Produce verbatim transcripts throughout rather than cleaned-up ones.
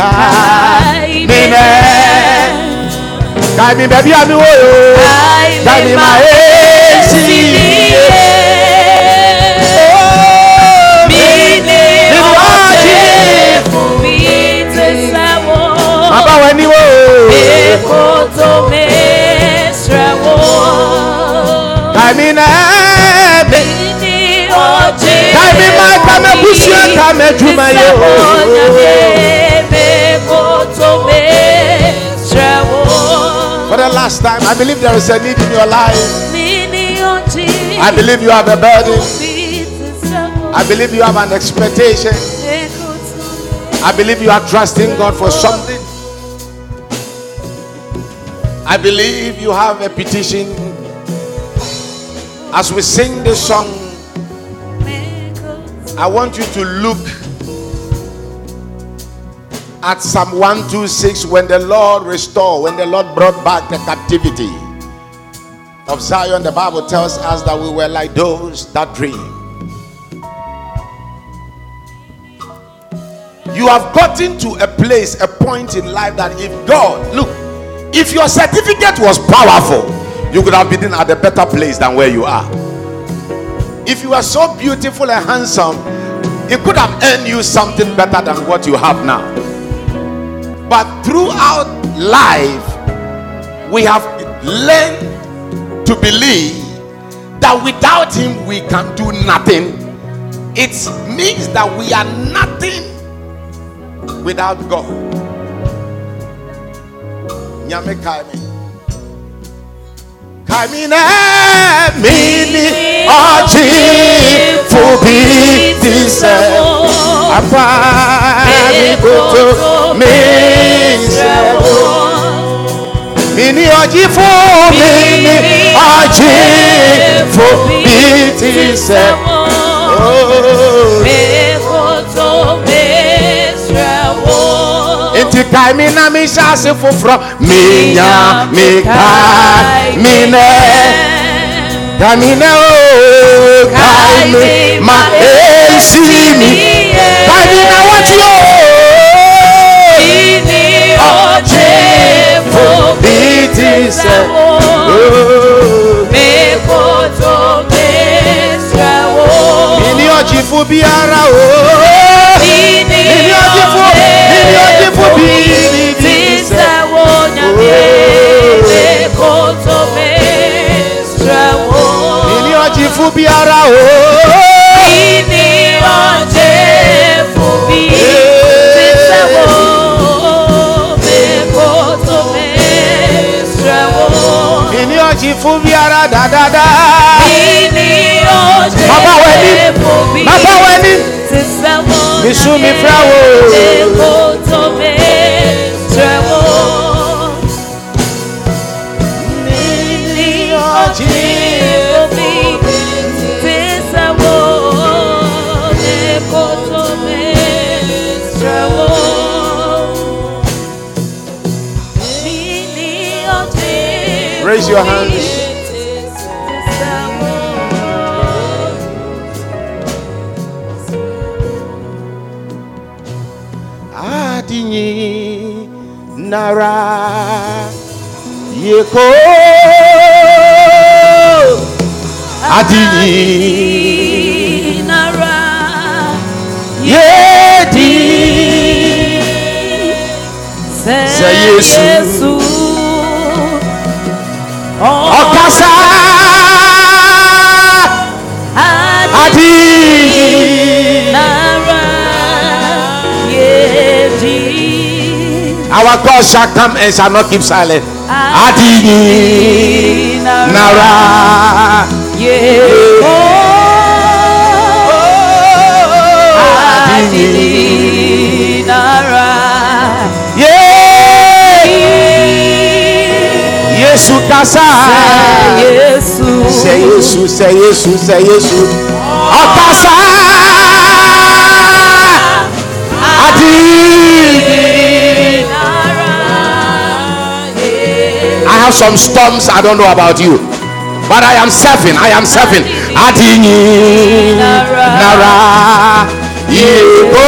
Guide me, guide me, baby, I'm your guide me, my A C D A. I mean, I mean, I mean, my time I push you and come to my own. For the last time, I believe there is a need in your life. I believe you have a burden. I believe you have an expectation. I believe you are trusting God for something. I believe you have a petition. As we sing this song, I want you to look at Psalm one two six. When the Lord restored, when the Lord brought back the captivity of Zion, the Bible tells us that we were like those that dream. You have gotten to a place, a point in life that if God, look, if your certificate was powerful, you could have been at a better place than where you are. If you are so beautiful and handsome, it could have earned you something better than what you have now. But throughout life, we have learned to believe that without him, we can do nothing. It means that we are nothing without God. Nyame kaimi kaimi na mini oji fubi tisa apa mikoto misa mini oji fubi oji fubi tisa mikoto kai mi na mi sha se fo fro mi nya mi kai mi ne kai mi ne o kai mi ma e si mi kai mi na wa ti o mi ni o je fo bi ti se o me ko to me sra o mi ni o ji fo bi ara o mi ni o je fo. Baba, raise your hands. Adini nara yeko adini nara yedi say Yesu Okasa Adi Nara Yedi. Our God shall come and shall not keep silent. Adi Nara Yedi. Adi Nara Yedi. Yesu kasa, Yesu, Yesu, Yesu, Yesu, akasa, adi. I have some storms I don't know about you, but I am serving. I am serving. Adi nara, ye oh,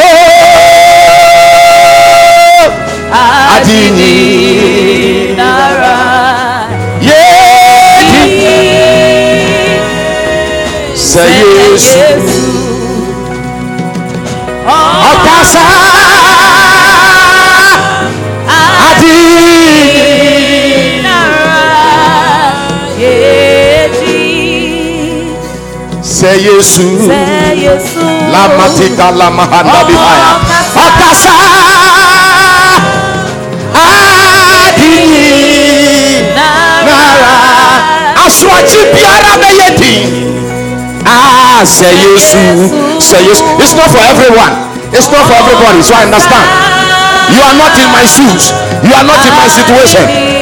adinara yeti se yesu okasa adinara yeti se yesu se yesu la matika la mahanda bihaya okasa it's not for everyone. It's not for everybody. So I understand. You are not in my shoes. You are not in my situation.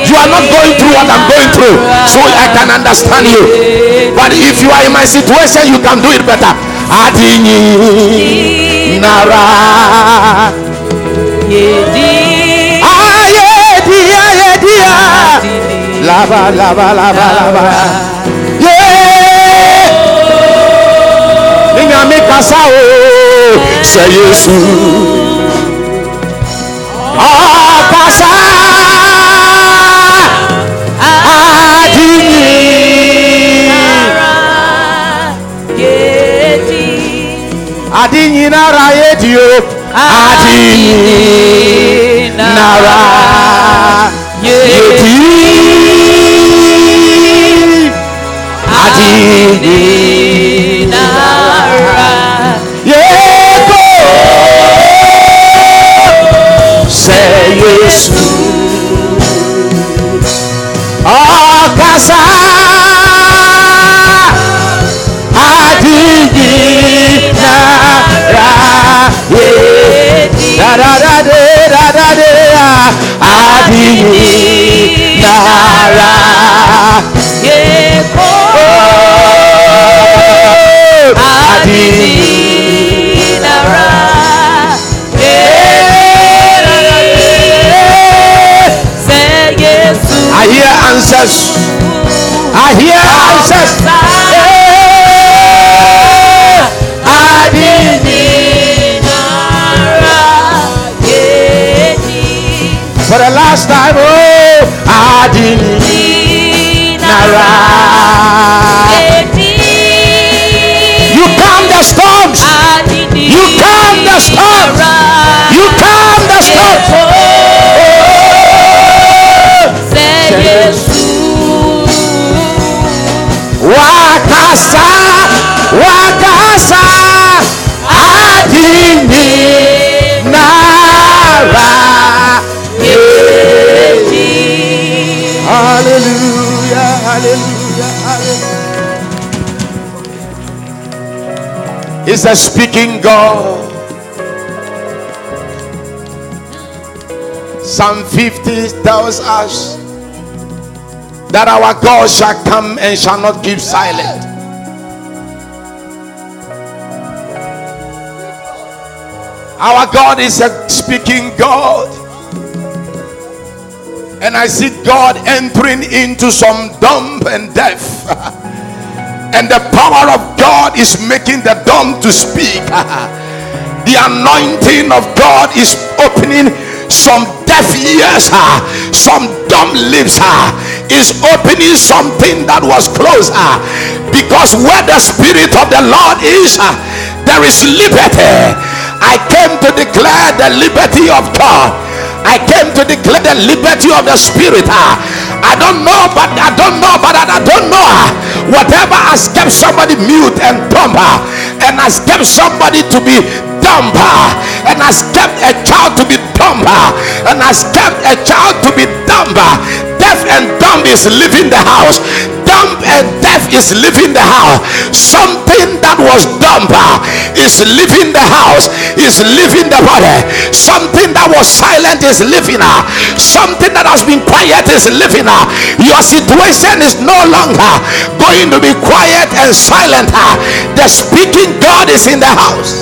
You are not going through what I'm going through. So I can understand you. But if you are in my situation, you can do it better. Adini Nara Lava lava lava lava yeah ninga me casa o se yesu ah casa adini nara yeti adini nara Yeti Adini Nara Yeko Say Yesu Okasa Adini Nara Yeti Da da da de da da de Adini Nara Yeko Adini Nara Yeko Say Yesu I hear answers I hear answers Adini Nara Yeko For the last time Adini Nara You calm the storms You calm the storms You calm the storms Say Jesus Wakasa Wakasa Adini Nara Hallelujah, hallelujah, hallelujah. It's a speaking God. Psalm fifty tells us that our God shall come and shall not keep silent. Our God is a speaking God. And I see God entering into some dumb and deaf. And the power of God is making the dumb to speak. The anointing of God is opening some deaf ears. Some dumb lips. Is opening something that was closed. Because where the Spirit of the Lord is, there is liberty. I came to declare the liberty of God. I came to declare the liberty of the Spirit. I don't know, but I don't know, but I don't know. Whatever has kept somebody mute and dumb, and has kept somebody to be dumb, and has kept a child to be dumb, and has kept a child to be dumb. Deaf and dumb is leaving the house. Dumb and deaf is leaving the house. Something that was dumb is leaving the house, is leaving the body. Something that was silent is leaving her. Something that has been quiet is leaving her. Your situation is no longer going to be quiet and silent. The speaking God is in the house.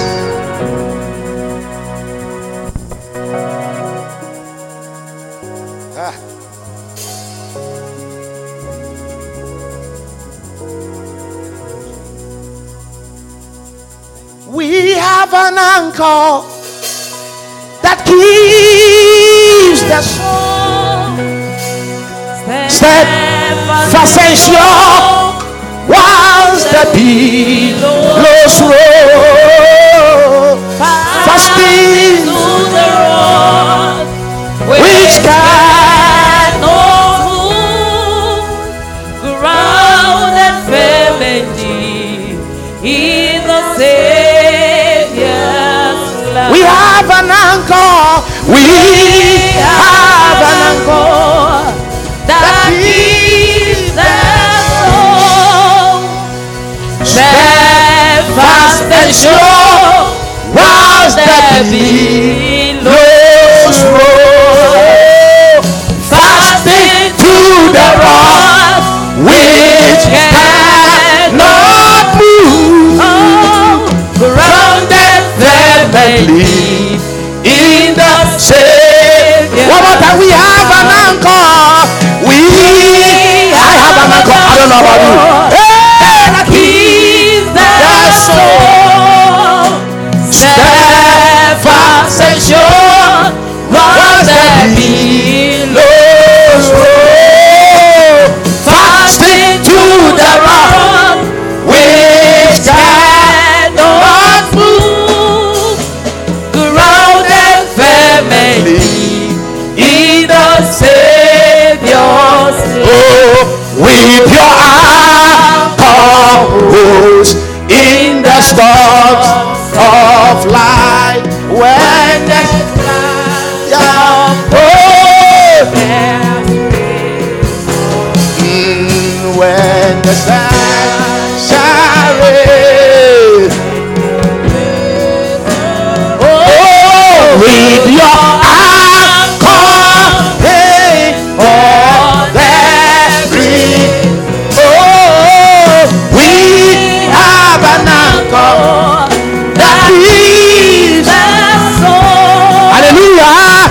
We have an anchor that keeps Steadfast was the perilous road, fasting through the road which God knows, ground and fell indeed in the Savior's love. We have an anchor. We, we have an anchor that keeps us home. Steadfast and sure was the perilous road, fasting to the rock which cannot move, oh, grounded firmly in the Savior. What about that? We have an anchor. We, I have an anchor. I don't know about you. That keeps the soul steadfast and sure was the perilous road, fasting to the rock which cannot move, grounded firmly in the sea. With your anchors in the storms of life, when the clouds are pouring, when the sun shines, oh, with your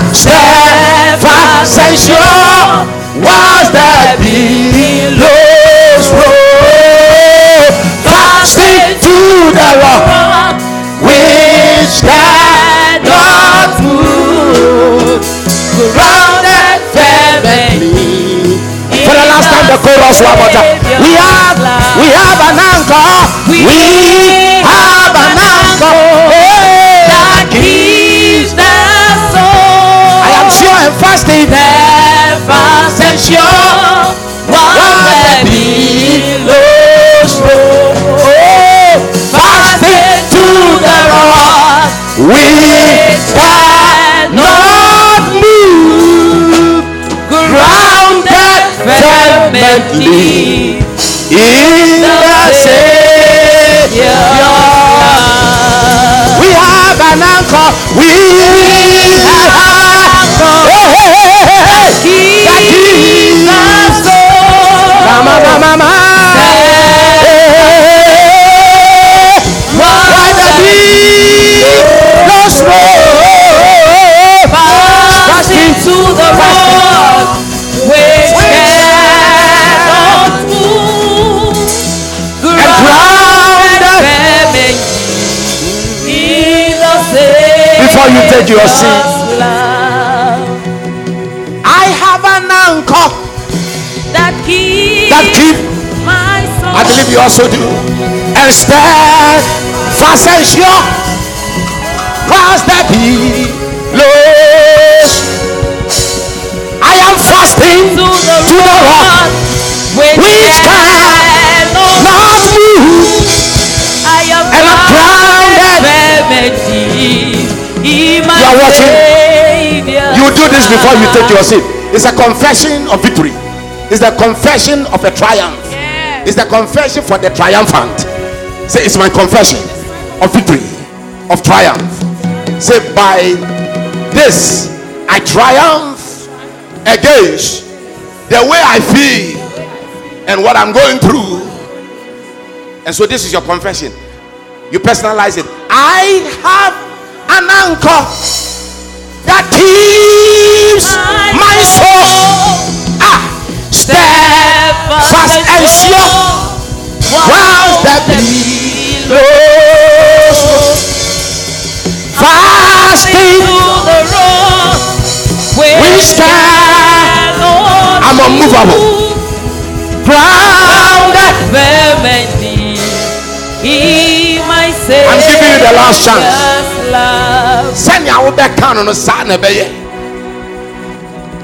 Steadfast was the perilous road, fasting to the rock which cannot move, grounded firmly. For the last time, the chorus one more time. We have, we have an anchor. We, we have an anchor. Fasting there, fast and sure, one perilous road, fasting to the rock which cannot move, grounded firmly in the Savior. We have an anchor. We have. To the rock which cannot move, grounded firmly in the Savior's love. Before you take your seat, I have an anchor that keeps that keep, my soul. I believe you also do. And steadfast and sure was the perilous. I am fasting to the, to the rock which cannot move. I am and I'm grounded. You are watching. You do this before you take your seat. It's a confession of victory. It's the confession of a triumph. Yeah. It's the confession for the triumphant. Say, it's my confession of victory, of triumph. Say, by this I triumph against the way I feel and what I'm going through. And so this is your confession. You personalize it. I have an anchor that keeps my soul ah, steadfast and sure while the billows roll, fasting to the rock which I'm unmovable. Grounded firmly in my Savior's love. I'm giving you the last chance. Send me out that can on the side of the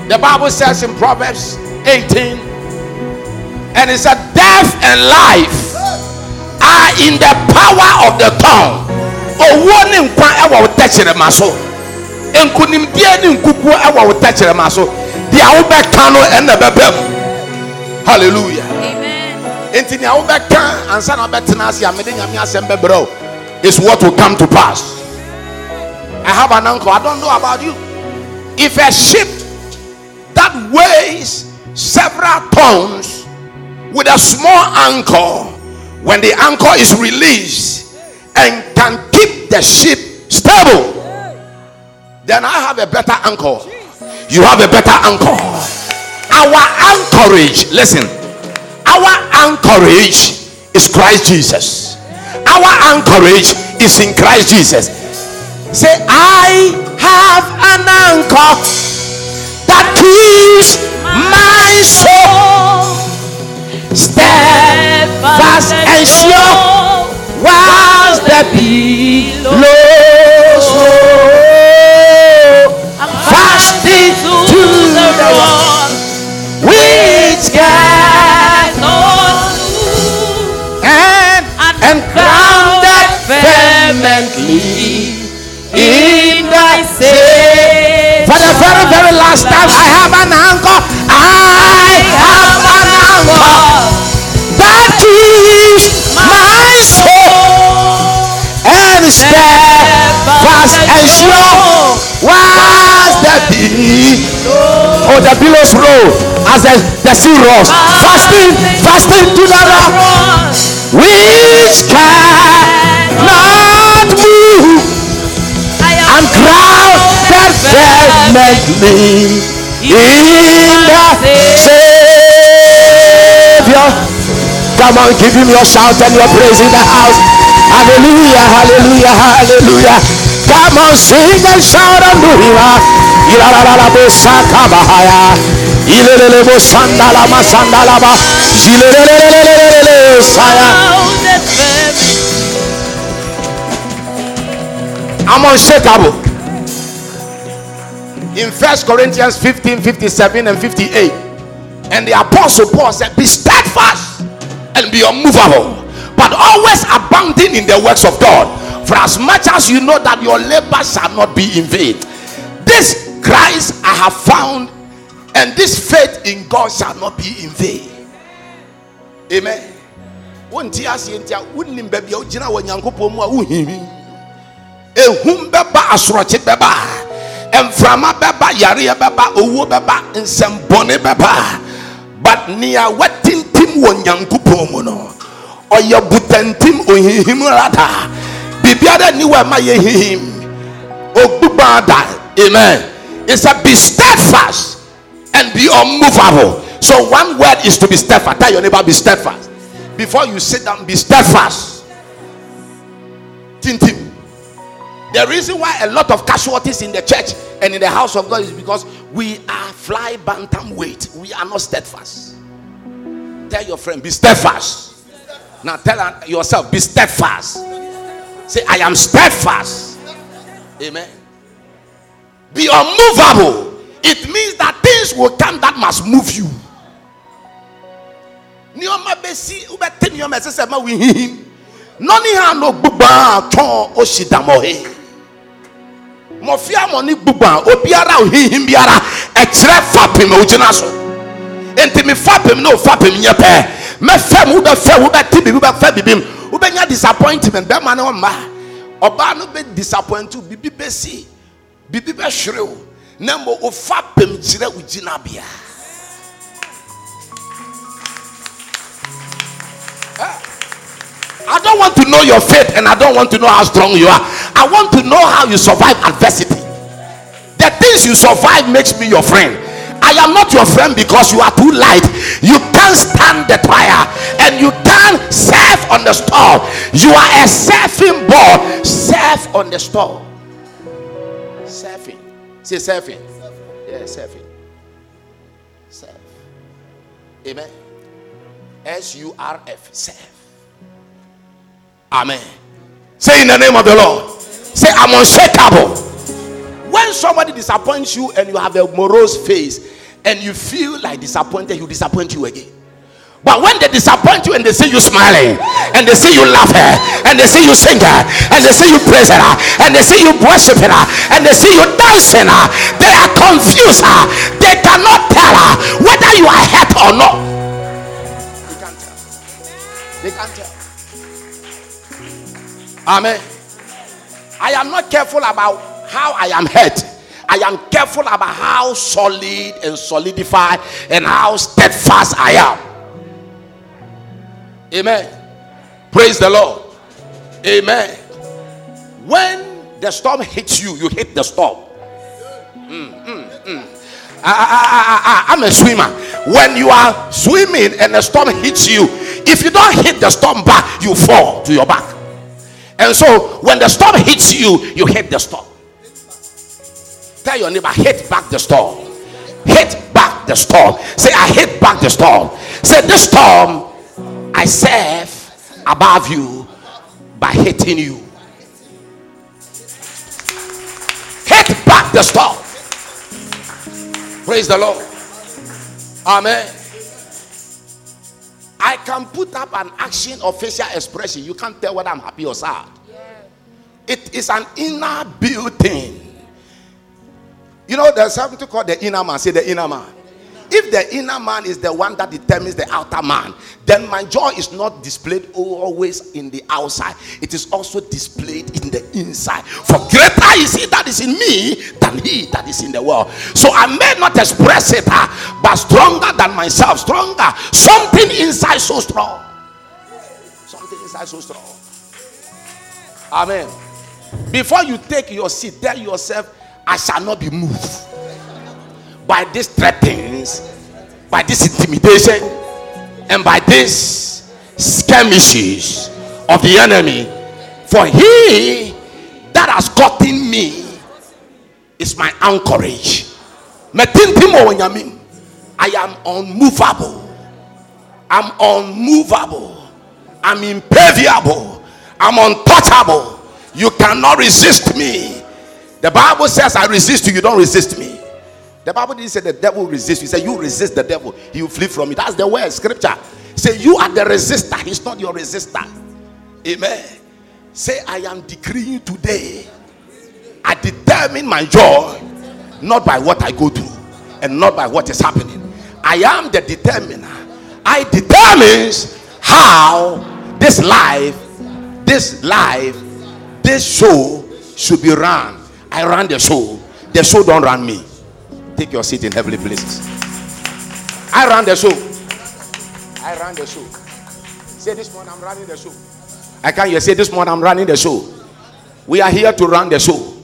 The Bible says in Proverbs eighteen, and it said, "Death and life are in the power of the tongue." Oh, warning! I will touch the muscle. And couldn't be any cuckoo. I will touch the muscle. The outback tunnel and the bebel. Hallelujah. Amen. And the outback can and son of Betanasia, meeting a mea sembe bro, is what will come to pass. I have an uncle. I don't know about you. If a ship that weighs several tons with a small anchor, when the anchor is released and can keep the ship stable, then I have a better anchor. You have a better anchor. Our anchorage, listen, our anchorage is Christ Jesus. Our anchorage is in Christ Jesus. Say, I have an anchor that keeps my soul steadfast and sure whilst the billows roll. Fasted to the rock which God and and grounded fervently in thy sake. For the very very last time, I have an anchor. I have an anchor that keeps my soul and steadfast and sure. Wow. Oh, the billows roll as the, the sea rolls. Fasting, fasting to the rock, which cannot move. I'm grounded firmly in the Savior. Come on, give him your shout and your praise in the house. Hallelujah, hallelujah, hallelujah. Come on, sing and shout and do it. Ilalabo saka bahaya. Ilelelebo sandala ma sandala ba. Zilelelelelelelele saya. I'm unshakable. In First Corinthians fifteen, fifty-seven and fifty-eight, and the apostle Paul said, "Be steadfast and be unmovable, but always abounding in the works of God. For as much as you know that your labor shall not be in vain. This Christ I have found, and this faith in God shall not be in vain." Amen. But near what tin tim won yankupomono or your butan tim o himurata. Amen. It's a be steadfast and be unmovable. So one word is to be steadfast. Tell your neighbor, be steadfast. Before you sit down, be steadfast. The reason why a lot of casualties in the church and in the house of God is because we are fly bantam weight. We are not steadfast. Tell your friend, be steadfast. Now tell yourself, be steadfast. Say, I am steadfast. Amen. Be unmovable. It means that things will come that must move you. Disappointment, that man on my Obano be disappointed, Bibi Bessie, Bibi Beshrew, number of Fapim Jira Ujinabia. I don't want to know your faith, and I don't want to know how strong you are. I want to know how you survive adversity. The things you survive makes me your friend. I am not your friend because you are too light. You can't stand the trial and you can't surf on the storm. You are a surfing board. Surf on the storm. Surfing. Say surfing. Surfing. Yeah, surfing. Surf. Amen. S U R F. Serve. Amen. Say in the name of the Lord. Amen. Say I'm unshakable. When somebody disappoints you and you have a morose face and you feel like disappointed, he'll disappoint you again. But when they disappoint you and they see you smiling, and they see you laughing, and they see you singing, and they see you praising, and they see you worshiping, and they see you dancing, they are confused. They cannot tell whether you are hurt or not. They can't tell. They can't tell. Amen. I am not careful about how I am hurt. I am careful about how solid and solidified and how steadfast I am. Amen. Praise the Lord. Amen. When the storm hits you, you hit the storm. Mm, mm, mm. I, I, I, I, I'm a swimmer. When you are swimming and the storm hits you, if you don't hit the storm back, you fall to your back. And so when the storm hits you, you hit the storm. Tell your neighbor, hit back the storm. Hit back the storm. Say, I hit back the storm. Say, this storm I serve above you by hitting you. Hit back the storm. Praise the Lord. Amen. I can put up an action or facial expression. You can't tell whether I'm happy or sad. It is an inner building. You know, there's something called the inner man. Say the inner man. If the inner man is the one that determines the outer man, then my joy is not displayed always in the outside. It is also displayed in the inside. For greater is he that is in me than he that is in the world. So I may not express it, but stronger than myself, stronger. Something inside so strong. Something inside so strong. Amen. Before you take your seat, tell yourself, I shall not be moved by these threatenings, by this intimidation, and by these skirmishes of the enemy. For he that has gotten me is my anchorage. I am unmovable. I'm unmovable. I'm imperviable. I'm untouchable. You cannot resist me. The Bible says, I resist you, you don't resist me. The Bible didn't say the devil resists you. He said you resist the devil, he will flee from you. That's the word scripture. Say you are the resistor, he's not your resistor. Amen. Say I am decreeing today. I determine my joy not by what I go through and not by what is happening. I am the determiner. I determines how this life, this life, this show should be run. I run the show. The show don't run me. Take your seat in heavenly places. I run the show. I run the show. Say this morning I'm running the show. I can't hear. Say this morning I'm running the show. We are here to run the show.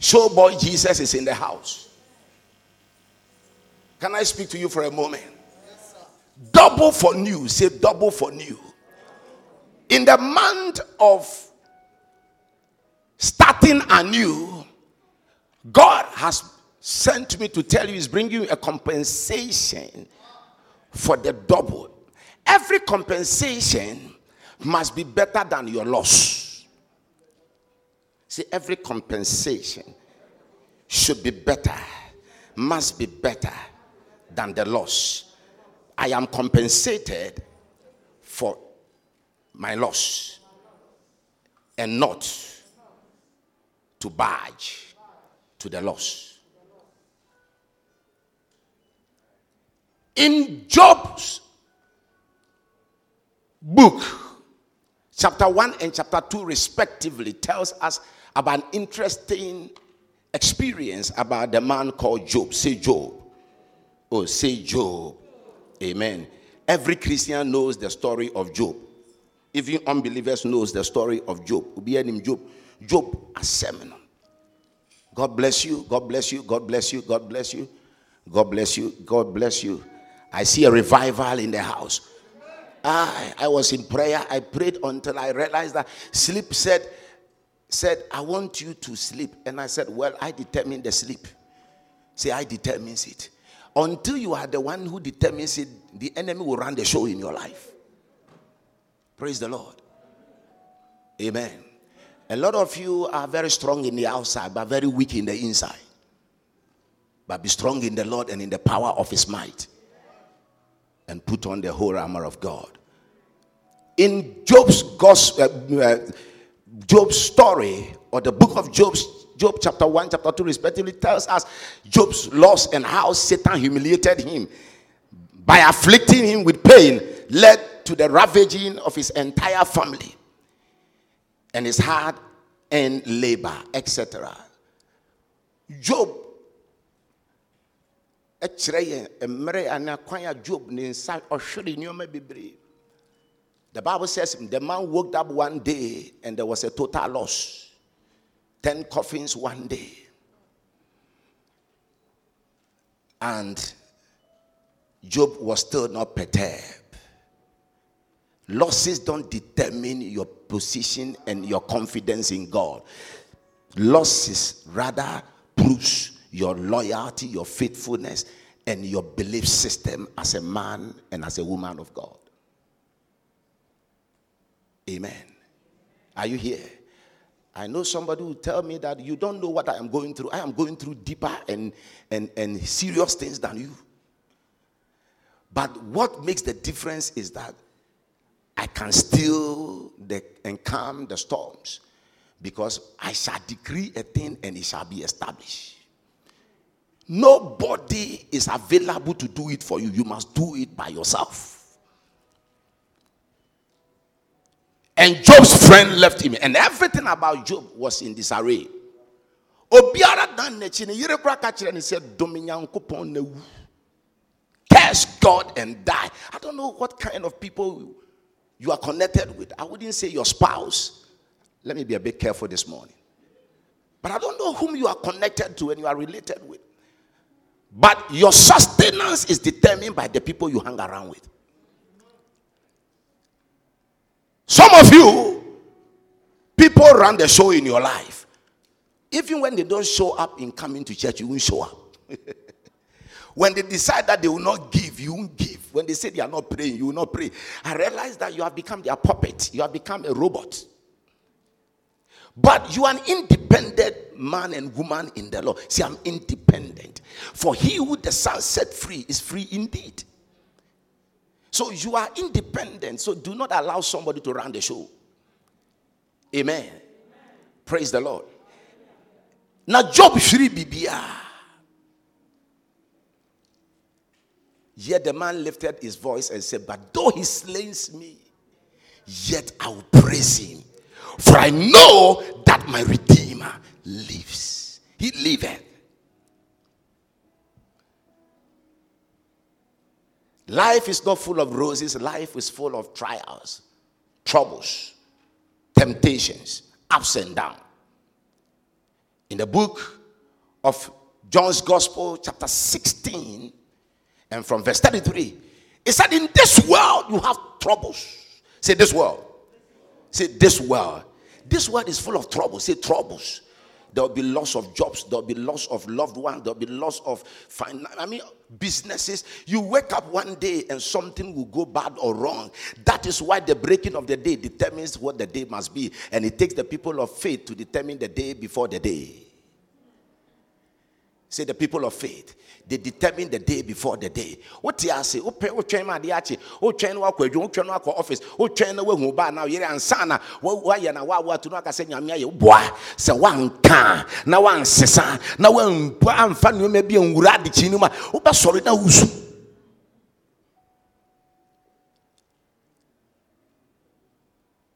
Show boy Jesus is in the house. Can I speak to you for a moment? Yes, sir. Double for new. Say double for new. In the month of starting anew, God has sent me to tell you he's bringing you a compensation for the double. Every compensation must be better than your loss. See, every compensation should be better, must be better than the loss. I am compensated for my loss and not to budge to the loss. In Job's book, chapter one and chapter two respectively, tells us about an interesting experience about the man called Job. Say Job. Oh, say Job. Amen. Every Christian knows the story of Job. Even unbelievers knows the story of Job. Obi anim Job. Job asemino. God bless you, God bless you, God bless you, God bless you, God bless you, God bless you. I see a revival in the house. I, I was in prayer, I prayed until I realized that sleep said, said, I want you to sleep. And I said, well, I determine the sleep. See, I determine it. Until you are the one who determines it, the enemy will run the show in your life. Praise the Lord. Amen. A lot of you are very strong in the outside, but very weak in the inside. But be strong in the Lord and in the power of his might. And put on the whole armor of God. In Job's gospel, uh, Job's story, or the book of Job's, Job chapter one, chapter two respectively, tells us Job's loss and how Satan humiliated him by afflicting him with pain, led to the ravaging of his entire family and his hard earned labor, et cetera. Job, the Bible says the man woke up one day and there was a total loss. Ten coffins one day. And Job was still not perturbed. Losses don't determine your position and your confidence in God. Losses rather proves your loyalty, your faithfulness, and your belief system as a man and as a woman of God. Amen. Are you here? I know somebody who tell me that you don't know what I am going through. I am going through deeper and, and, and serious things than you. But what makes the difference is that I can still the, and calm the storms, because I shall decree a thing and it shall be established. Nobody is available to do it for you. You must do it by yourself. And Job's friend left him. And everything about Job was in disarray. Obiara dan nechini yire kura kachire ni said dominion kupon ne wu. Curse God and die. I don't know what kind of people you are connected with. I wouldn't say your spouse. Let me be a bit careful this morning. But I don't know whom you are connected to and you are related with. But your sustenance is determined by the people you hang around with. Some of you, people run the show in your life. Even when they don't show up in coming to church, you won't show up. When they decide that they will not give, you won't give. When they say they are not praying, you will not pray. I realize that you have become their puppet. You have become a robot. But you are an independent man and woman in the Lord. See, I'm independent. For he who the Son set free is free indeed. So you are independent. So do not allow somebody to run the show. Amen. Amen. Praise the Lord. Amen. Now Job shri bibia. Yet the man lifted his voice and said, but though he slays me, yet I will praise him. For I know that my Redeemer lives. He liveth. Life is not full of roses. Life is full of trials, troubles, temptations, ups and downs. In the book of John's Gospel, chapter sixteen, and from verse thirty-three, it said, in this world you have troubles. Say, this world. Say, this world. This world is full of troubles. Say, troubles. There will be loss of jobs. There will be loss of loved ones. There will be loss of fin- I mean, businesses. You wake up one day and something will go bad or wrong. That is why the breaking of the day determines what the day must be. And it takes the people of faith to determine the day before the day. Say, the people of faith. They determine the day before the day. What do you say? Oh, train my diachi. Oh, train walk with you. Oh, train walk office. Oh, train away who buy now. You're an sana. Why you're not what to knock? I said, I'm here. Boy, so one can. Now one says, now one I'm fun. You may be on Radichinuma. Oh, but sorry, now who's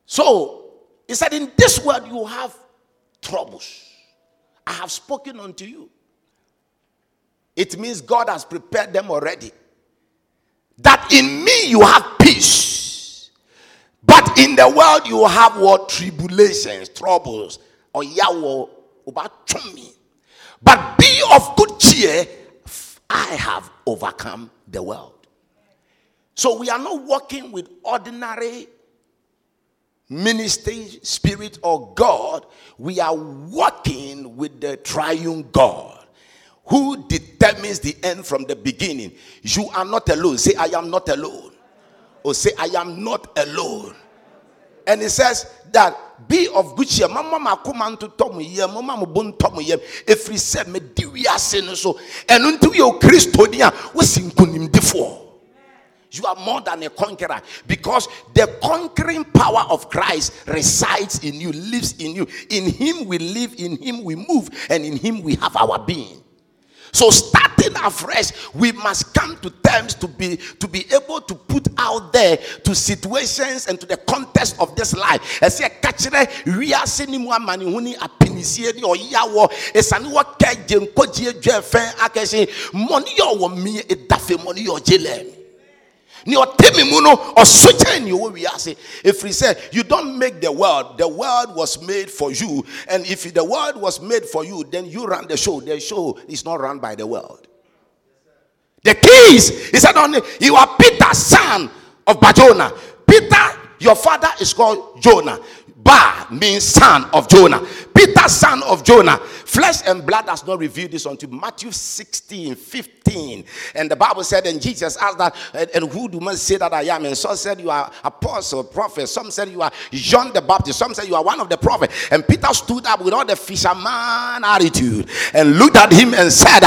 so he said, in this world you have troubles. I have spoken unto you. It means God has prepared them already. That in me you have peace. But in the world you have what? Tribulations, troubles. But be of good cheer. I have overcome the world. So we are not walking with ordinary ministry, spirit, or God. We are walking with the triune God, who determines the end from the beginning. You are not alone. Say, I am not alone. Or say, I am not alone. And it says that be of good cheer. Mama come to Tom Yem, Mama Bun Tom Yem, if we said Media sin so, and until your Christodian was in Kunim before. You are more than a conqueror because the conquering power of Christ resides in you, lives in you. In Him we live, in Him we move, and in Him we have our being. So starting afresh, we must come to terms to be to be able to put out there to situations and to the context of this life. And say, Kachire, Riasinimua Manihuni Apinisieri or Yawo, Esaniwa Kajenkoji Jefen Akeshi, money or me a dafe money or jelem. Or if he said, you don't make the world, the world was made for you. And if the world was made for you, then you run the show. The show is not run by the world. The keys, he said, you are Peter, son of Barjona. Peter, your father is called Jonah. Bar means son of Jonah. Peter, son of Jonah. Flesh and blood does not reveal this until Matthew sixteen, fifteen. And the Bible said, and Jesus asked that, and, and who do men say that I am? And some said you are apostle, prophet. Some said you are John the Baptist. Some said you are one of the prophets. And Peter stood up with all the fisherman attitude and looked at him and said,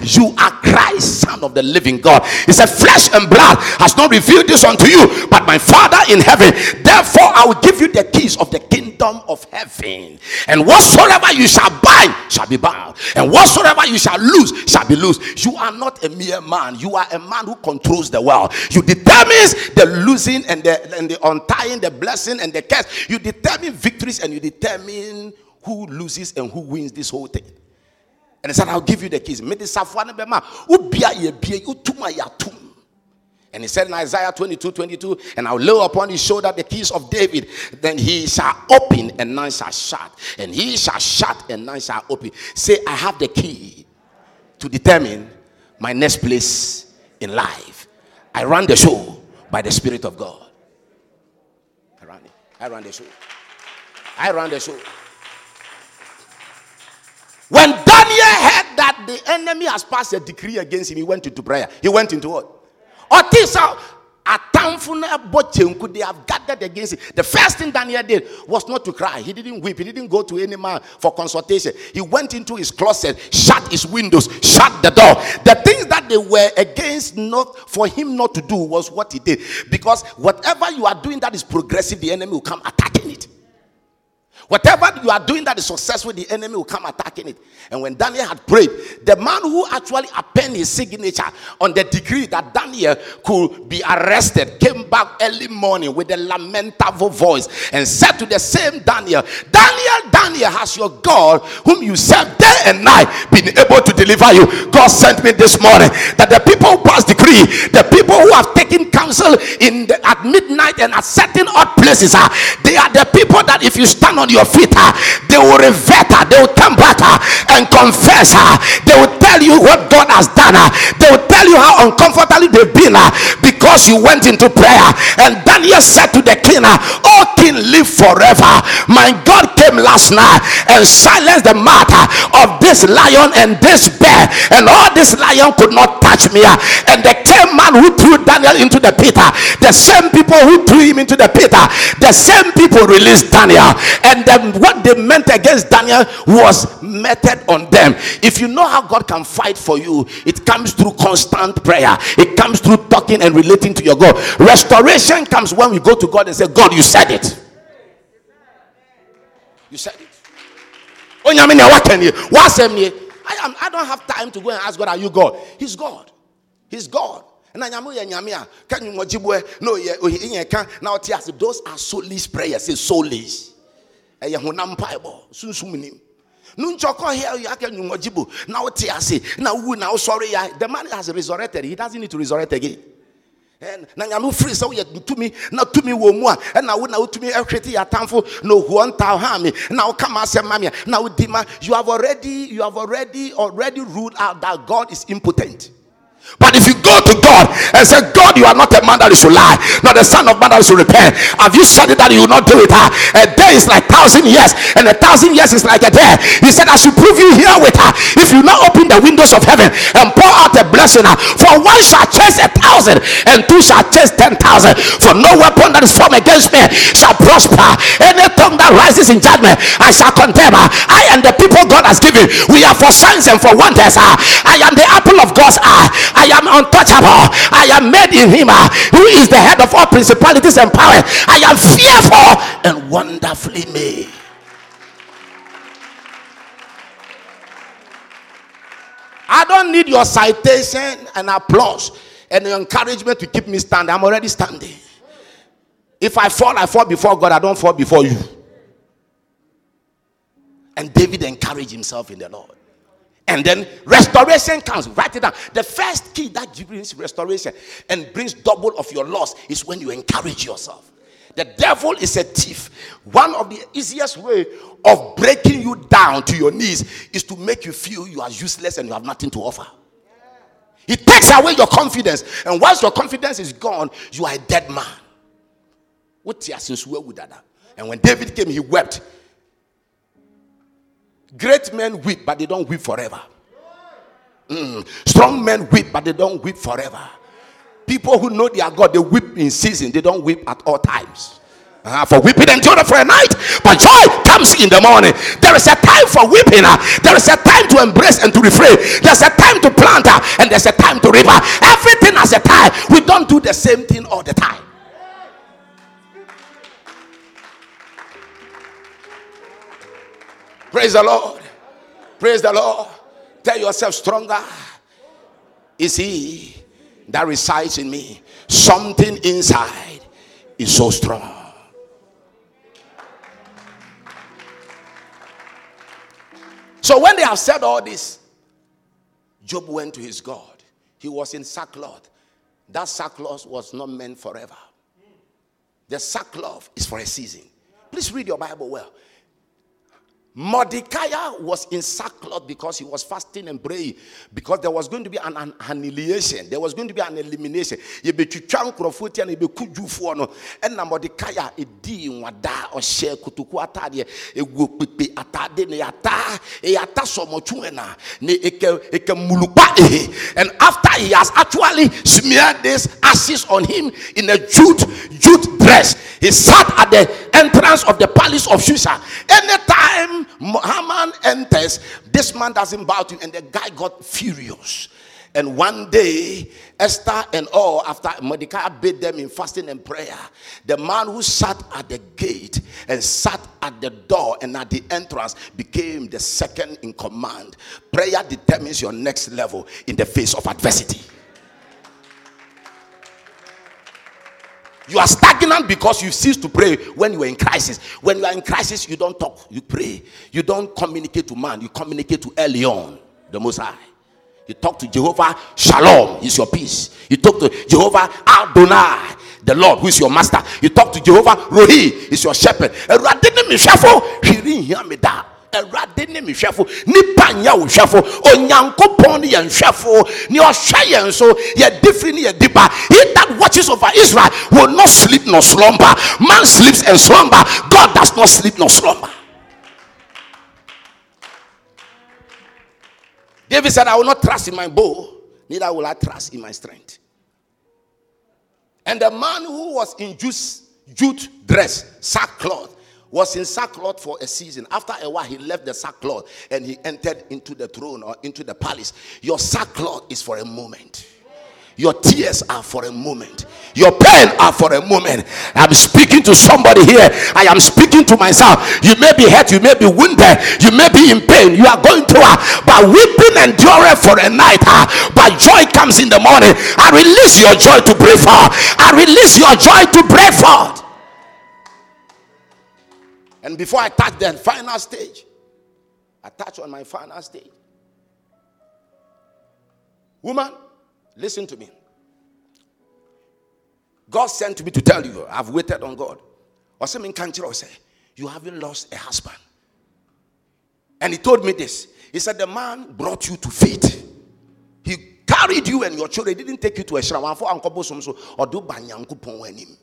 you are Christ, son of the living God. He said, flesh and blood has not revealed this unto you, but my Father in heaven. Therefore, I will give you the keys of the kingdom of heaven, and whatsoever you shall bind shall be bound, and whatsoever you shall loose shall be loosed. You are not a mere man. You are a man who controls the world. You determine the losing and the and the untying, the blessing and the curse. You determine victories and you determine who loses and who wins this whole thing. And he said, I'll give you the keys. And he said in Isaiah twenty-two, twenty-two, and I'll lay upon his shoulder the keys of David. Then he shall open and none shall shut. And he shall shut and none shall open. Say, I have the key to determine my next place in life. I run the show by the Spirit of God. I run it. I run the show. I run the show. When Daniel heard that the enemy has passed a decree against him, he went into prayer. He went into what? They have gathered against it. The first thing Daniel did was not to cry. He didn't weep. He didn't go to any man for consultation. He went into his closet, shut his windows, shut the door. The things that they were against not for him not to do was what he did. Because whatever you are doing that is progressive, the enemy will come attacking it. Whatever you are doing that is successful, the enemy will come attacking it. And when Daniel had prayed, the man who actually appended his signature on the decree that Daniel could be arrested came back early morning with a lamentable voice and said to the same Daniel, Daniel, Daniel, has your God, whom you serve day and night, been able to deliver you? God sent me this morning that the people who pass decree, the people who have taken counsel in the, at midnight and at certain odd places, uh, they are the people that if you stand on your feet, uh, they will revert, uh, they will come back uh, and confess, uh, they will tell you what God has done, uh, they will tell you how uncomfortable they've been uh, because you went into prayer. And Daniel said to the king, uh, oh king, live forever. My God came last night and silenced the mouth uh, of this lion and this bear, and all this lion could not touch me. Uh, and the same man who threw Daniel into the pit, uh, the same people who threw him into the pit, uh, the same people released Daniel. And And then what they meant against Daniel was meted on them. If you know how God can fight for you, it comes through constant prayer. It comes through talking and relating to your God. Restoration comes when we go to God and say, God, you said it. You said it. I, am, I don't have time to go and ask God, are you God? He's God. He's God. Those are soulless prayers. Say soulless. The man has resurrected. He doesn't need to resurrect again. And Nanyamu free so yet to me, not to me, woman, and I would now to me a pretty atamful, no one tauhami. Now come as a mammy. Now, Dima, you have already, you have already, already ruled out that God is impotent. But if you go to God and say, God, you are not a man that you should lie, not the son of man that you should repent. Have you said it that you will not do it? Huh? A day is like thousand years, and a thousand years is like a day. He said, I should prove you here with her, if you not open the windows of heaven and pour out a blessing. Huh? For one shall chase a thousand, and two shall chase ten thousand. For no weapon that is formed against me shall prosper. Any tongue that rises in judgment I shall condemn. Huh? I am the people God has given. We are for signs and for wonders. Huh? I am the apple of God's eye. I am untouchable. I am made in him, huh? Who is the head of all principalities and powers. I am fearful and wonderfully made. I don't need your citation and applause and your encouragement to keep me standing. I'm already standing. If I fall, I fall before God. I don't fall before you. And David encouraged himself in the Lord. And then restoration comes. Write it down. The first key that brings restoration and brings double of your loss is when you encourage yourself. The devil is a thief. One of the easiest way of breaking you down to your knees is to make you feel you are useless and you have nothing to offer. He takes away your confidence. And once your confidence is gone, you are a dead man. And when David came, he wept. Great men weep, but they don't weep forever. Mm. Strong men weep, but they don't weep forever. People who know their God, they weep in season. They don't weep at all times. Uh, for weeping endureth for a night, but joy comes in the morning. There is a time for weeping. Uh, there is a time to embrace and to refrain. There's a time to plant, uh, and there's a time to reap. Uh, everything has a time. We don't do the same thing all the time. Praise the Lord. Praise the Lord. Tell yourself, stronger is he that resides in me. Something inside is so strong. So when they have said all this, Job went to his God. He was in sackcloth. That sackcloth was not meant forever. The sackcloth is for a season. Please read your Bible well. Mordecai was in sackcloth because he was fasting and praying, because there was going to be an, an annihilation. There was going to be an elimination. And after he has actually smeared this ashes on him in a jute, jute dress, he sat at the entrance of the palace of Susa. Anytime Haman enters, this man doesn't bow to him, and the guy got furious. And one day, Esther and all, after Mordecai bade them in fasting and prayer, the man who sat at the gate and sat at the door and at the entrance became the second in command. Prayer determines your next level in the face of adversity. You are stagnant because you cease to pray when you are in crisis. When you are in crisis, you don't talk, you pray. You don't communicate to man, you communicate to Elion, the Most High. You talk to Jehovah, Shalom is your peace. You talk to Jehovah, Adonai, the Lord who is your master. You talk to Jehovah, Rohi is your shepherd. He that watches over Israel will not sleep nor slumber. Man sleeps and slumber. God does not sleep nor slumber. David said, I will not trust in my bow, neither will I trust in my strength. And the man who was in jute dress, sackcloth, was in sackcloth for a season. After a while, he left the sackcloth and he entered into the throne or into the palace. Your sackcloth is for a moment. Your tears are for a moment. Your pain are for a moment. I'm speaking to somebody here. I am speaking to myself. You may be hurt. You may be wounded. You may be in pain. You are going through it. But weeping endureth for a night. But joy comes in the morning. I release your joy to break forth. I release your joy to break forth. And before I touch the final stage, I touch on my final stage. Woman, listen to me. God sent me to tell you, I've waited on God. You haven't lost a husband. And he told me this. He said, the man brought you to faith. He carried you and your children. He didn't take you to a shrine. Or do banyankupon wenim.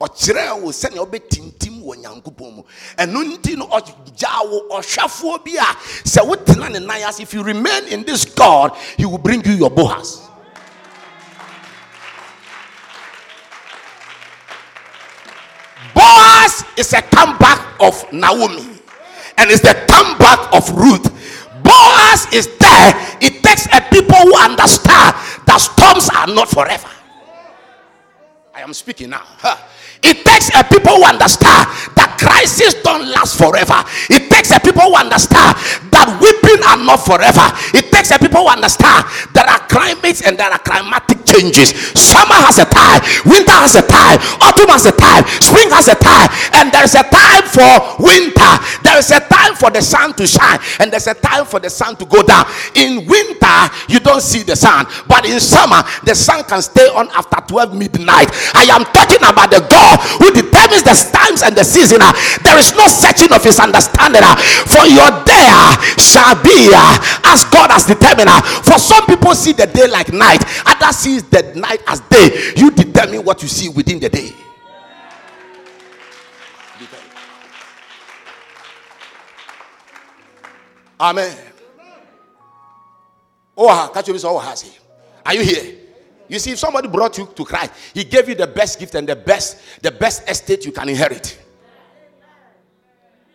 Or chire will send your bed tin tim wanyankupon. And nuntin or jawo or shaphobia. So what tinan and nayas, if you remain in this God, he will bring you your Boaz. Boaz is a comeback of Naomi, and it's the comeback of Ruth. Boaz is there. It takes a people who understand that storms are not forever. I am speaking now. It takes a people who understand that crises don't last forever. It takes a people who understand that weeping are not forever. It takes a people who understand there are climates and there are climatic changes. Summer has a time, winter has a time, autumn has a time, spring has a time, and there is a time for winter. There is a time for the sun to shine, and there's a time for the sun to go down. In winter, you don't see the sun, but in summer, the sun can stay on after twelve midnight. I am talking about the God who determines the times and the season. There is no searching of his understanding. For your day shall be as God has determined. For some people see the day like night, others see the night as day. You determine what you see within the day. Amen. Oh, catch you. Are you here? You see, if somebody brought you to Christ, he gave you the best gift and the best, the best estate you can inherit.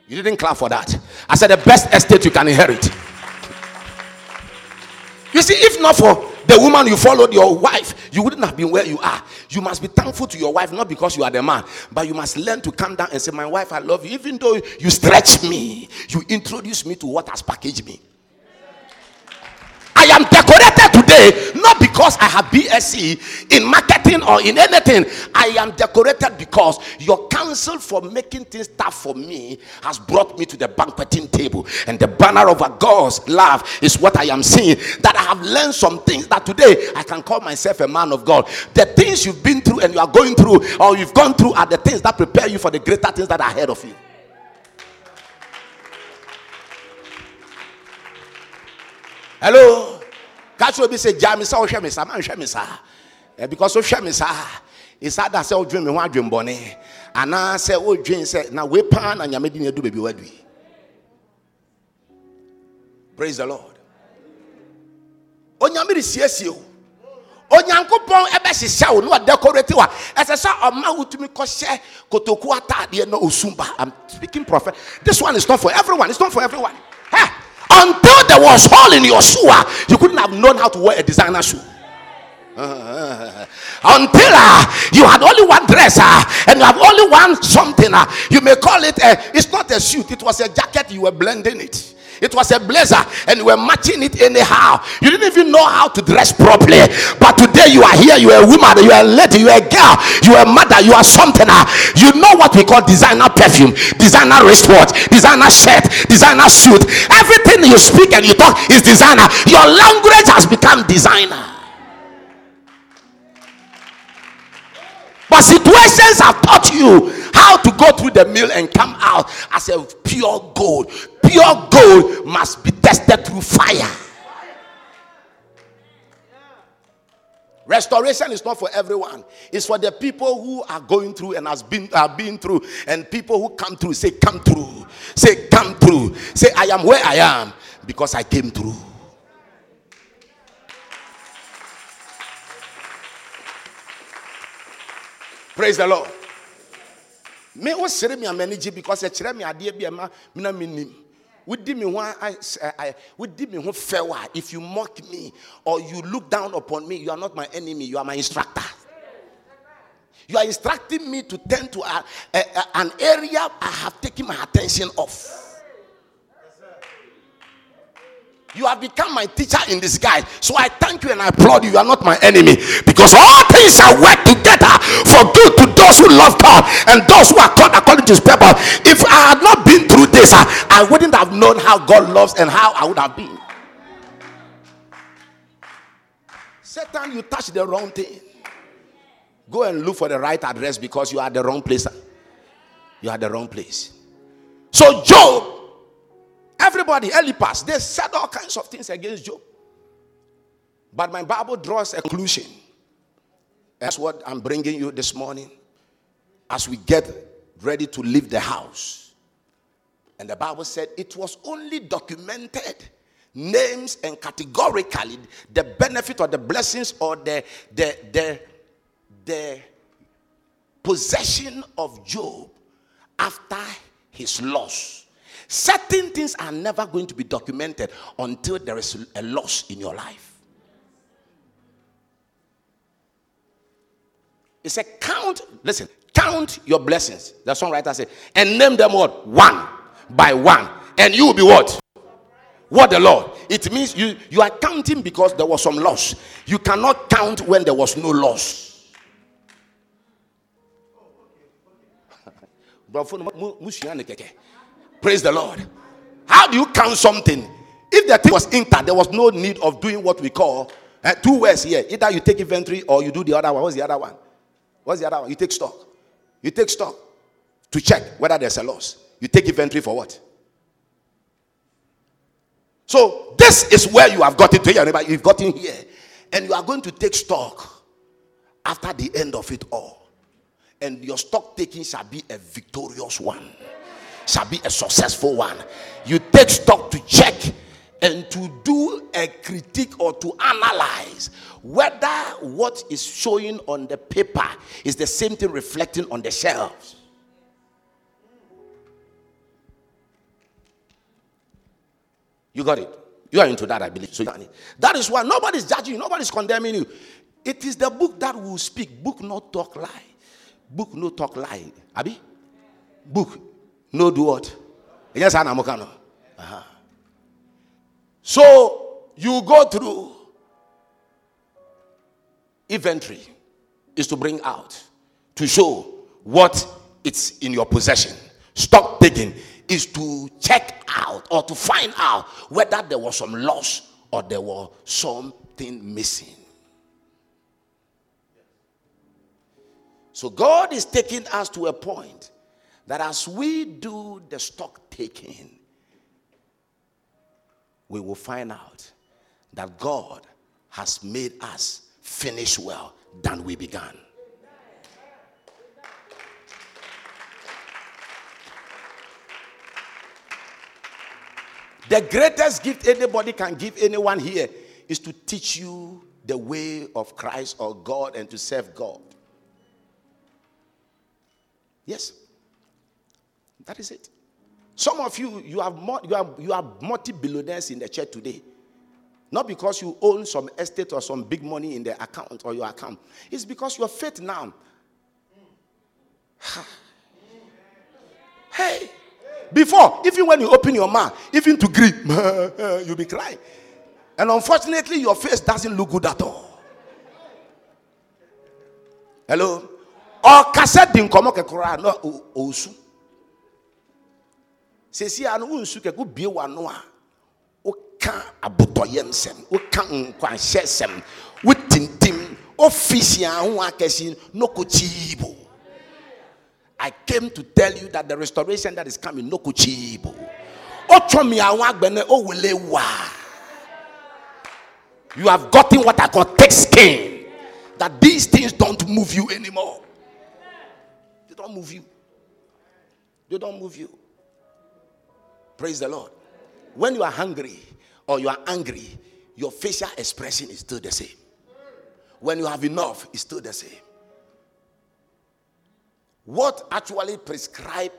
You didn't clap for that. I said the best estate you can inherit. You see, if not for the woman you followed, your wife, you wouldn't have been where you are. You must be thankful to your wife, not because you are the man, but you must learn to calm down and say, my wife, I love you. Even though you stretch me, you introduce me to what has packaged me. I am decorated today not because I have B S c in marketing or in anything. I am decorated because your counsel for making things tough for me has brought me to the banqueting table, and the banner of a God's love is what I am seeing, that I have learned some things that today I can call myself a man of God. The things you've been through and you are going through or you've gone through are the things that prepare you for the greater things that are ahead of you. Hello, catch what we say. Jam is all shamisa, man shamisa. Because of shamisa, it's hard to say old dream and one dream bonnet. And I say old dream said, now we pan and you're making you do baby what we. Praise the Lord. On your mirror, yes, you. On your coupon, a best is show, no decorative. As I saw a man to me, Koshe, Kotokuata, dear no Usumba. I'm speaking prophet. This one is not for everyone, it's not for everyone. Hey. Until there was hole in your shoe, you couldn't have known how to wear a designer shoe. Uh, until uh, you had only one dress uh, and you have only one something. Uh, you may call it a, it's not a suit, it was a jacket, you were blending it. It was a blazer and you were matching it anyhow. You didn't even know how to dress properly. But today you are here, you are a woman, you are a lady, you are a girl, you are a mother, you are something. You know what we call designer perfume, designer wristwatch, designer shirt, designer suit. Everything you speak and you talk is designer. Your language has become designer. But situations have taught you how to go through the mill and come out as a pure gold. Pure gold must be tested through fire. Restoration is not for everyone. It's for the people who are going through and has been are been through, and people who come through. Say, come through. Say, come through. Say, I am where I am because I came through. Praise the Lord. Me was sere me manage because e chere me ade bi ma me na minim. We di me ho I we di me ho fewa. If you mock me or you look down upon me, you are not my enemy, you are my instructor. You are instructing me to tend to a, a, a, an area I have taken my attention off. You have become my teacher in disguise. So I thank you and I applaud you. You are not my enemy. Because all things shall work together for good to those who love God and those who are called according to his purpose. If I had not been through this, I wouldn't have known how God loves and how I would have been. Satan, you touch the wrong thing. Go and look for the right address because you are the wrong place. You are the wrong place. So Job, everybody, Eliphaz, they said all kinds of things against Job. But my Bible draws a conclusion. That's what I'm bringing you this morning. As we get ready to leave the house. And the Bible said it was only documented, names and categorically, the benefit or the blessings or the, the, the, the possession of Job after his loss. Certain things are never going to be documented until there is a loss in your life. It's a count, listen, count your blessings. The songwriter said, and name them what? One by one. And you will be what? What the Lord. It means you, you are counting because there was some loss. You cannot count when there was no loss. Praise the Lord. How do you count something? If the thing was intact, there was no need of doing what we call uh, two ways here. Either you take inventory or you do the other one. What's the other one? What's the other one? You take stock. You take stock to check whether there's a loss. You take inventory for what? So this is where you have gotten to here. You've gotten here. And you are going to take stock after the end of it all. And your stock taking shall be a victorious one. Shall be a successful one. You take stock to check and to do a critique or to analyze whether what is showing on the paper is the same thing reflecting on the shelves. You got it? You are into that, I believe. So that is why nobody's judging you, nobody's condemning you. It is the book that will speak. Book no talk lie. Book no talk lie. Abi? Book no do what? Yes, I know. Uh-huh. So you go through inventory is to bring out, to show what it's in your possession. Stock taking is to check out or to find out whether there was some loss or there was something missing. So God is taking us to a point that as we do the stock taking, we will find out that God has made us finish well than we began. The greatest gift anybody can give anyone here is to teach you the way of Christ or God and to serve God. Yes, that is it. Some of you, you have you are you are multi-billionaires in the church today, not because you own some estate or some big money in the account or your account. It's because your faith now. Hey, before even when you open your mouth, even to greet, you'll be crying, and unfortunately, your face doesn't look good at all. Hello, or cassette din komo ke kura no osu. Sesi anu unsuke ku bie wano a oka abotoyem sem oka nkwan hyesem wotintim ofisi ahu akesi nokochibo. I came to tell you that the restoration that is coming nokochibo. Otomi awu agbene owelewa. You have gotten what I call thick skin, that these things don't move you anymore. They don't move you. They don't move you. Praise the Lord. When you are hungry or you are angry, your facial expression is still the same. When you have enough, it's still the same. What actually prescribes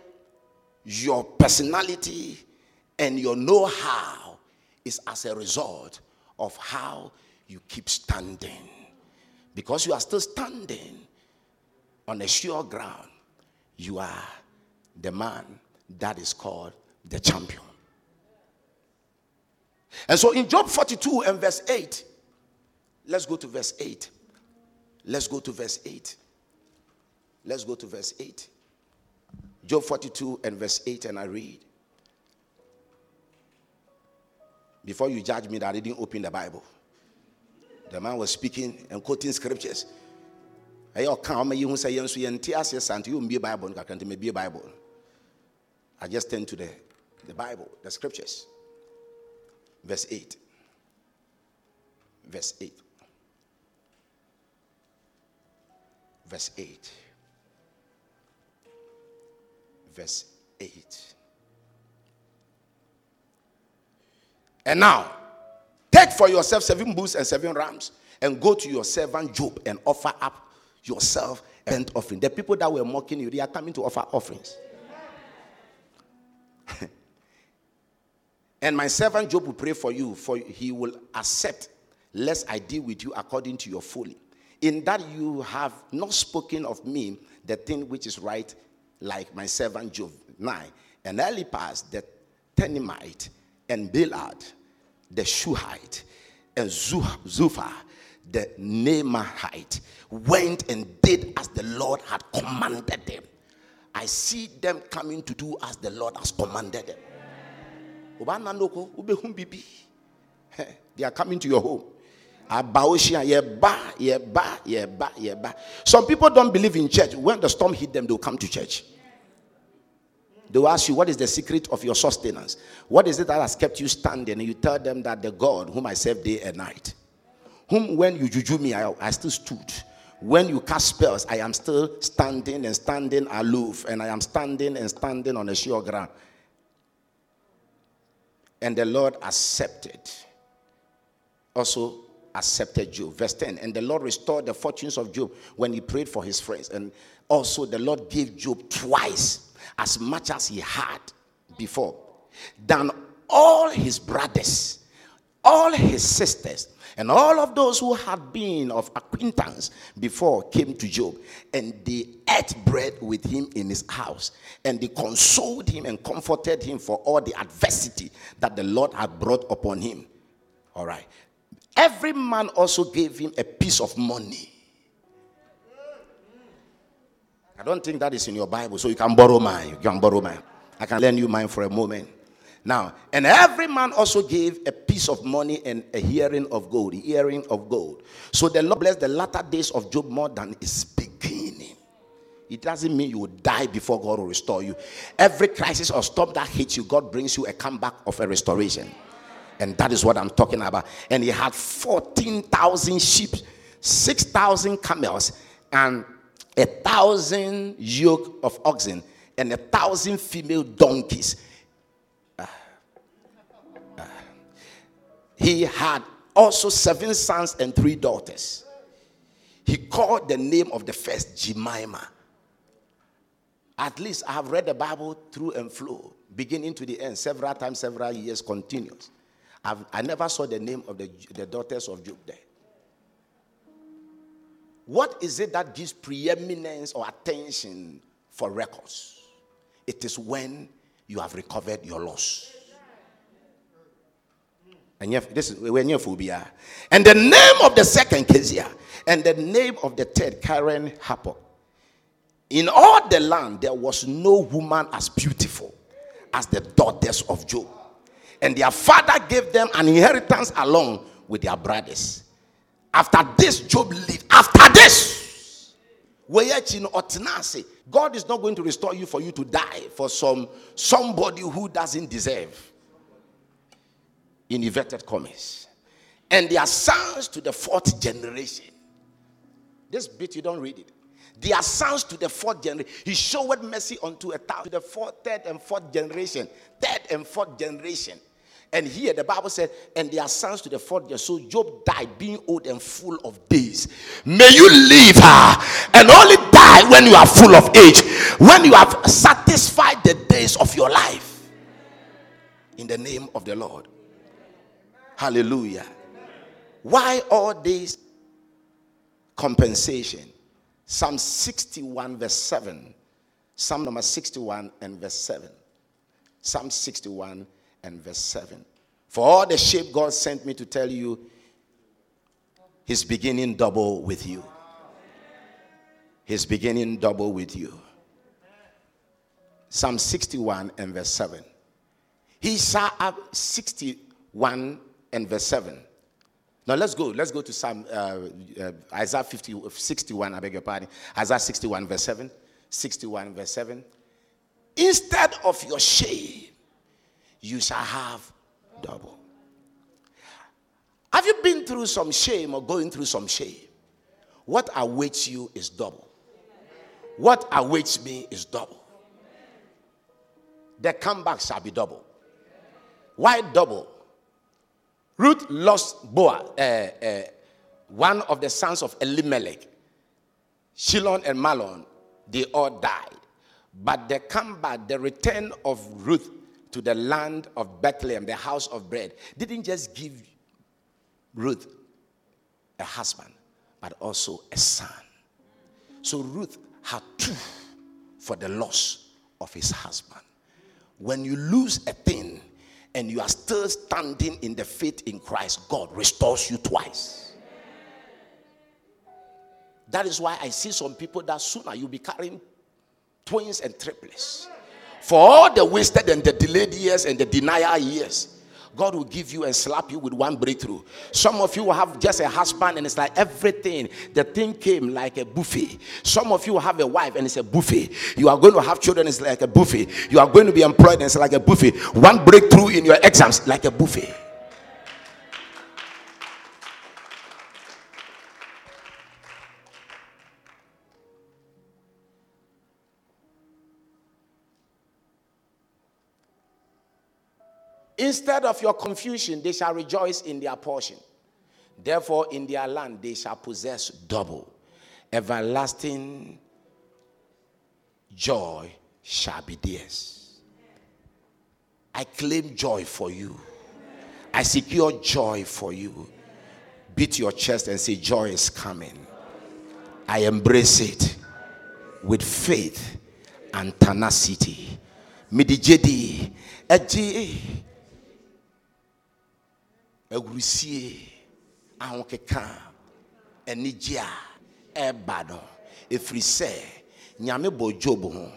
your personality and your know-how is as a result of how you keep standing. Because you are still standing on a sure ground, you are the man that is called the champion. And so in Job forty-two and verse eight, let's go to verse eight. Let's go to verse eight. Let's go to verse eight. Job forty-two and verse eight, and I read. Before you judge me that I didn't open the Bible, the man was speaking and quoting scriptures. I just turn to the The Bible, the scriptures. Verse eight. Verse eight. verse eight. Verse eight. And now, take for yourself seven bulls and seven rams, and go to your servant Job and offer up yourself and offering. The people that were mocking you, they are coming to offer offerings. And my servant Job will pray for you, for he will accept, lest I deal with you according to your folly, in that you have not spoken of me the thing which is right, like my servant Job. nine. And Eliphaz the Temanite, and Bildad the Shuhite, and Zophar the Naamahite went and did as the Lord had commanded them. I see them coming to do as the Lord has commanded them. They are coming to your home. Some people don't believe in church. When the storm hit them, they'll come to church. They'll ask you, what is the secret of your sustenance? What is it that has kept you standing? And you tell them that the God whom I serve day and night, whom when you juju me, I, I still stood. When you cast spells, I am still standing and standing aloof. And I am standing and standing on a sure ground. And the Lord accepted. Also accepted Job. Verse ten. And the Lord restored the fortunes of Job when he prayed for his friends. And also the Lord gave Job twice as much as he had before than all his brothers, all his sisters, and all of those who had been of acquaintance before came to Job. And they ate bread with him in his house. And they consoled him and comforted him for all the adversity that the Lord had brought upon him. All right. Every man also gave him a piece of money. I don't think that is in your Bible, so you can borrow mine. You can borrow mine. I can lend you mine for a moment. Now, and every man also gave a piece of money and a earring of gold, a earring of gold. So the Lord blessed the latter days of Job more than his beginning. It doesn't mean you will die before God will restore you. Every crisis or storm that hits you, God brings you a comeback of a restoration. And that is what I'm talking about. And he had fourteen thousand sheep, six thousand camels, and a thousand yoke of oxen, and a thousand female donkeys. Uh, uh, he had also seven sons and three daughters. He called the name of the first Jemima. At least I have read the Bible through and through, beginning to the end, several times, several years, continuous. I've, I never saw the name of the, the daughters of Job there. What is it that gives preeminence or attention for records? It is when you have recovered your loss. And this is when you phobia. And the name of the second Kezia, and the name of the third Karen Harper. In all the land there was no woman as beautiful as the daughters of Job. And their father gave them an inheritance along with their brothers. After this, Job lived. After this, God is not going to restore you for you to die for some somebody who doesn't deserve. In inverted commas. And their sons to the fourth generation. This bit you don't read it. Their sons to the fourth generation. He showed mercy unto a thousand. To the fourth, third and fourth generation. Third and fourth generation. And here the Bible said, and their sons to the fourth year. So Job died being old and full of days. May you live uh, and only die when you are full of age. When you have satisfied the days of your life. In the name of the Lord. Hallelujah. Why all this compensation? Psalm sixty-one verse seven. Psalm number sixty-one and verse seven. Psalm sixty-one and verse seven. For all the shape God sent me to tell you, He's beginning double with you. He's beginning double with you. Psalm sixty-one and verse seven. He saw up sixty-one and verse seven. Now let's go. Let's go to Psalm uh, uh, Isaiah fifty, sixty-one. I beg your pardon. Isaiah sixty-one verse seven. sixty-one verse seven. Instead of your shame, you shall have double. Have you been through some shame or going through some shame? What awaits you is double. what awaits me is double. The comeback shall be double. Why double? Ruth lost Boaz, uh, uh, one of the sons of Elimelech. Shilon and Mahlon, they all died. But the comeback, the return of Ruth to the land of Bethlehem, the house of bread, didn't just give Ruth a husband, but also a son. So Ruth had two for the loss of his husband. When you lose a thing and you are still standing in the faith in Christ, God restores you twice. That is why I see some people that sooner you'll be carrying twins and triplets. For all the wasted and the delayed years and the denial years, God will give you and slap you with one breakthrough. Some of you will have just a husband and it's like everything. The thing came like a buffet. Some of you will have a wife and it's a buffet. You are going to have children, it's like a buffet. You are going to be employed and it's like a buffet. One breakthrough in your exams, like a buffet. Instead of your confusion, they shall rejoice in their portion. Therefore, in their land, they shall possess double. Everlasting joy shall be theirs. I claim joy for you. I secure joy for you. Beat your chest and say, joy is coming. I embrace it with faith and tenacity. Midijedi, Eji. Egrusie ahokeka enijia ebado efrise nyame bojobo ho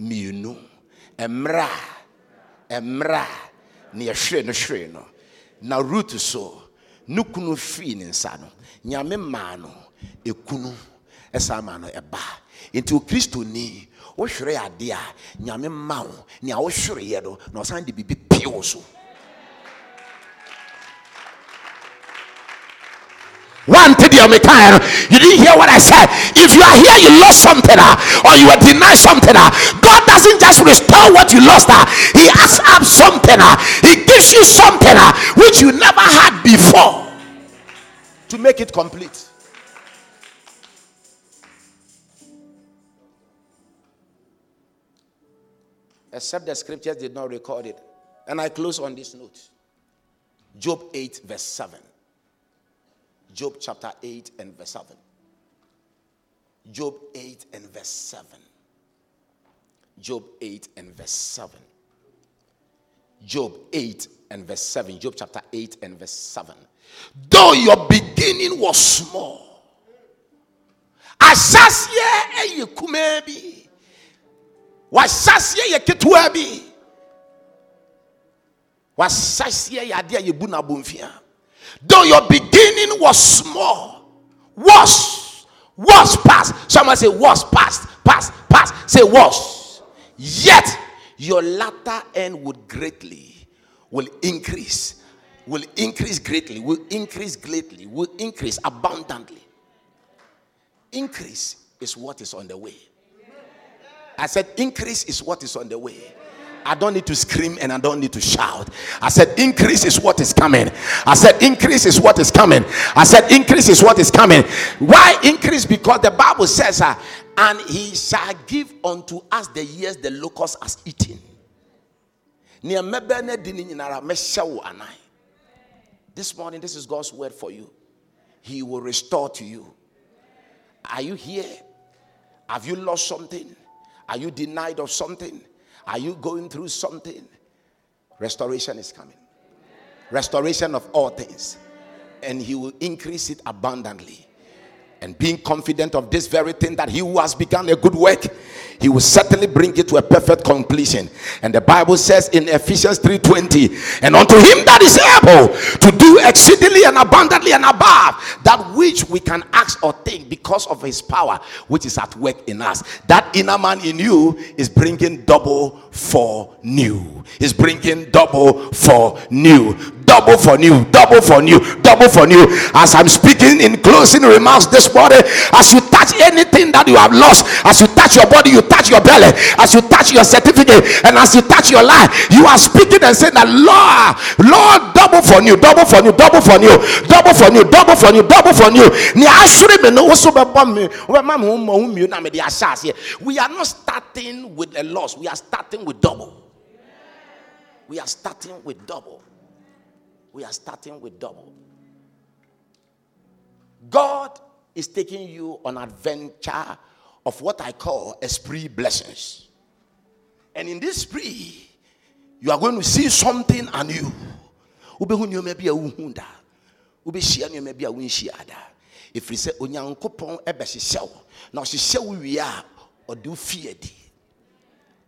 mienu emra emra ne yehwe no hwe no na root so nukunu fi ne nsa no nyame ma no ekunu esa ma no eba into Kristo ni wo hwere ade a nyame ma wo ne a wo hwere ye do na osan de bibi pio so. One to the American, you didn't hear what I said. If you are here, you lost something, or you were denied something. God doesn't just restore what you lost, He adds up something, He gives you something which you never had before to make it complete. Except the scriptures did not record it. And I close on this note. Job eight, verse seven. Job chapter eight and verse seven. Job eight and verse seven. Job eight and verse seven. Job eight and verse seven. Job chapter eight and verse seven. Though your beginning was small, Asasye eye kumebi, wasasye ye ketuabi, wasasye yadia yebuna bonfia. Though your beginning was small, was, was past. Someone say, was past, past, past. Say, was. Yet, your latter end would greatly, will increase, will increase greatly, will increase greatly, will increase abundantly. Increase is what is on the way. I said, increase is what is on the way. I don't need to scream and I don't need to shout. I said, increase is what is coming. I said, increase is what is coming. I said, increase is what is coming. Why increase? Because the Bible says, uh, and he shall give unto us the years the locust has eaten. This morning, this is God's word for you. He will restore to you. Are you here? Have you lost something? Are you denied of something? Are you going through something? Restoration is coming. Restoration of all things. And he will increase it abundantly. And being confident of this very thing, that he who has begun a good work he will certainly bring it to a perfect completion. And the Bible says in Ephesians three twenty, and unto him that is able to do exceedingly and abundantly and above that which we can ask or think, because of his power which is at work in us. That inner man in you is bringing double for new. Is bringing double for new. Double for new, double for new, double for new. As I'm speaking in closing remarks this morning, as you touch anything that you have lost, as you touch your body, you touch your belly, as you touch your certificate, and as you touch your life, you are speaking and saying that, Lord, Lord, double for new, double for new, double for new, double for new, double for new, double for new. We are not starting with a loss, we are starting with double. We are starting with double. We are starting with double. God is taking you on an adventure of what I call a spree blessings. And in this spree, you are going to see something anew. If we say, Onyankopon ebesi sew, now she said we are or do fear thee.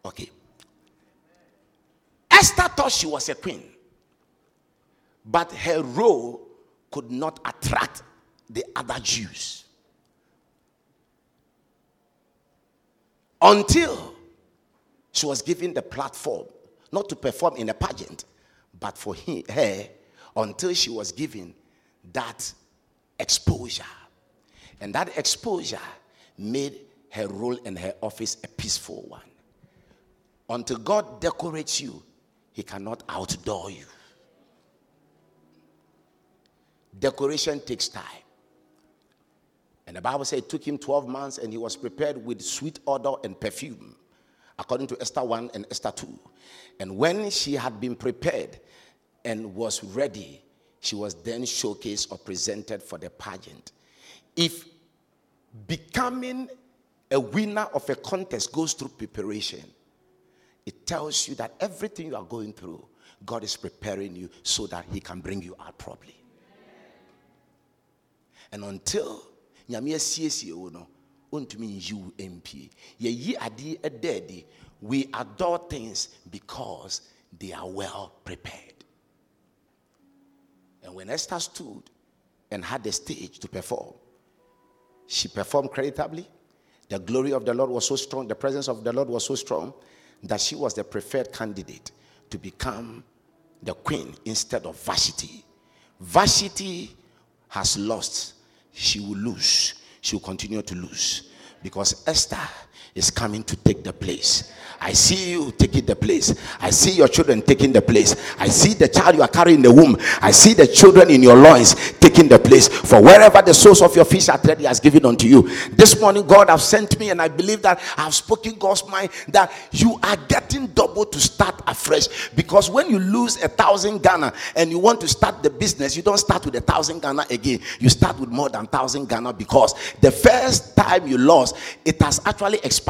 Okay. Esther thought she was a queen, but her role could not attract the other Jews until she was given the platform, not to perform in a pageant, but for he, her, until she was given that exposure. And that exposure made her role and her office a peaceful one. Until God decorates you, he cannot outdoor you. Decoration takes time. And the Bible said it took him twelve months, and he was prepared with sweet odor and perfume, according to Esther one and Esther two. And when she had been prepared and was ready, she was then showcased or presented for the pageant. If becoming a winner of a contest goes through preparation, it tells you that everything you are going through, God is preparing you so that he can bring you out properly. And until we adore things because they are well prepared. And when Esther stood and had the stage to perform, she performed creditably. The glory of the Lord was so strong, the presence of the Lord was so strong, that she was the preferred candidate to become the queen instead of Vashti. Vashti has lost. She will lose. She will continue to lose, because Esther is coming to take the place. I see you taking the place. I see your children taking the place. I see the child you are carrying in the womb. I see the children in your loins taking the place. For wherever the soles of your feet are tread, he has given unto you. This morning, God has sent me, and I believe that I have spoken God's mind, that you are getting double to start afresh. Because when you lose a thousand Ghana and you want to start the business, you don't start with a thousand Ghana again. You start with more than thousand Ghana, because the first time you lost, it has actually expired,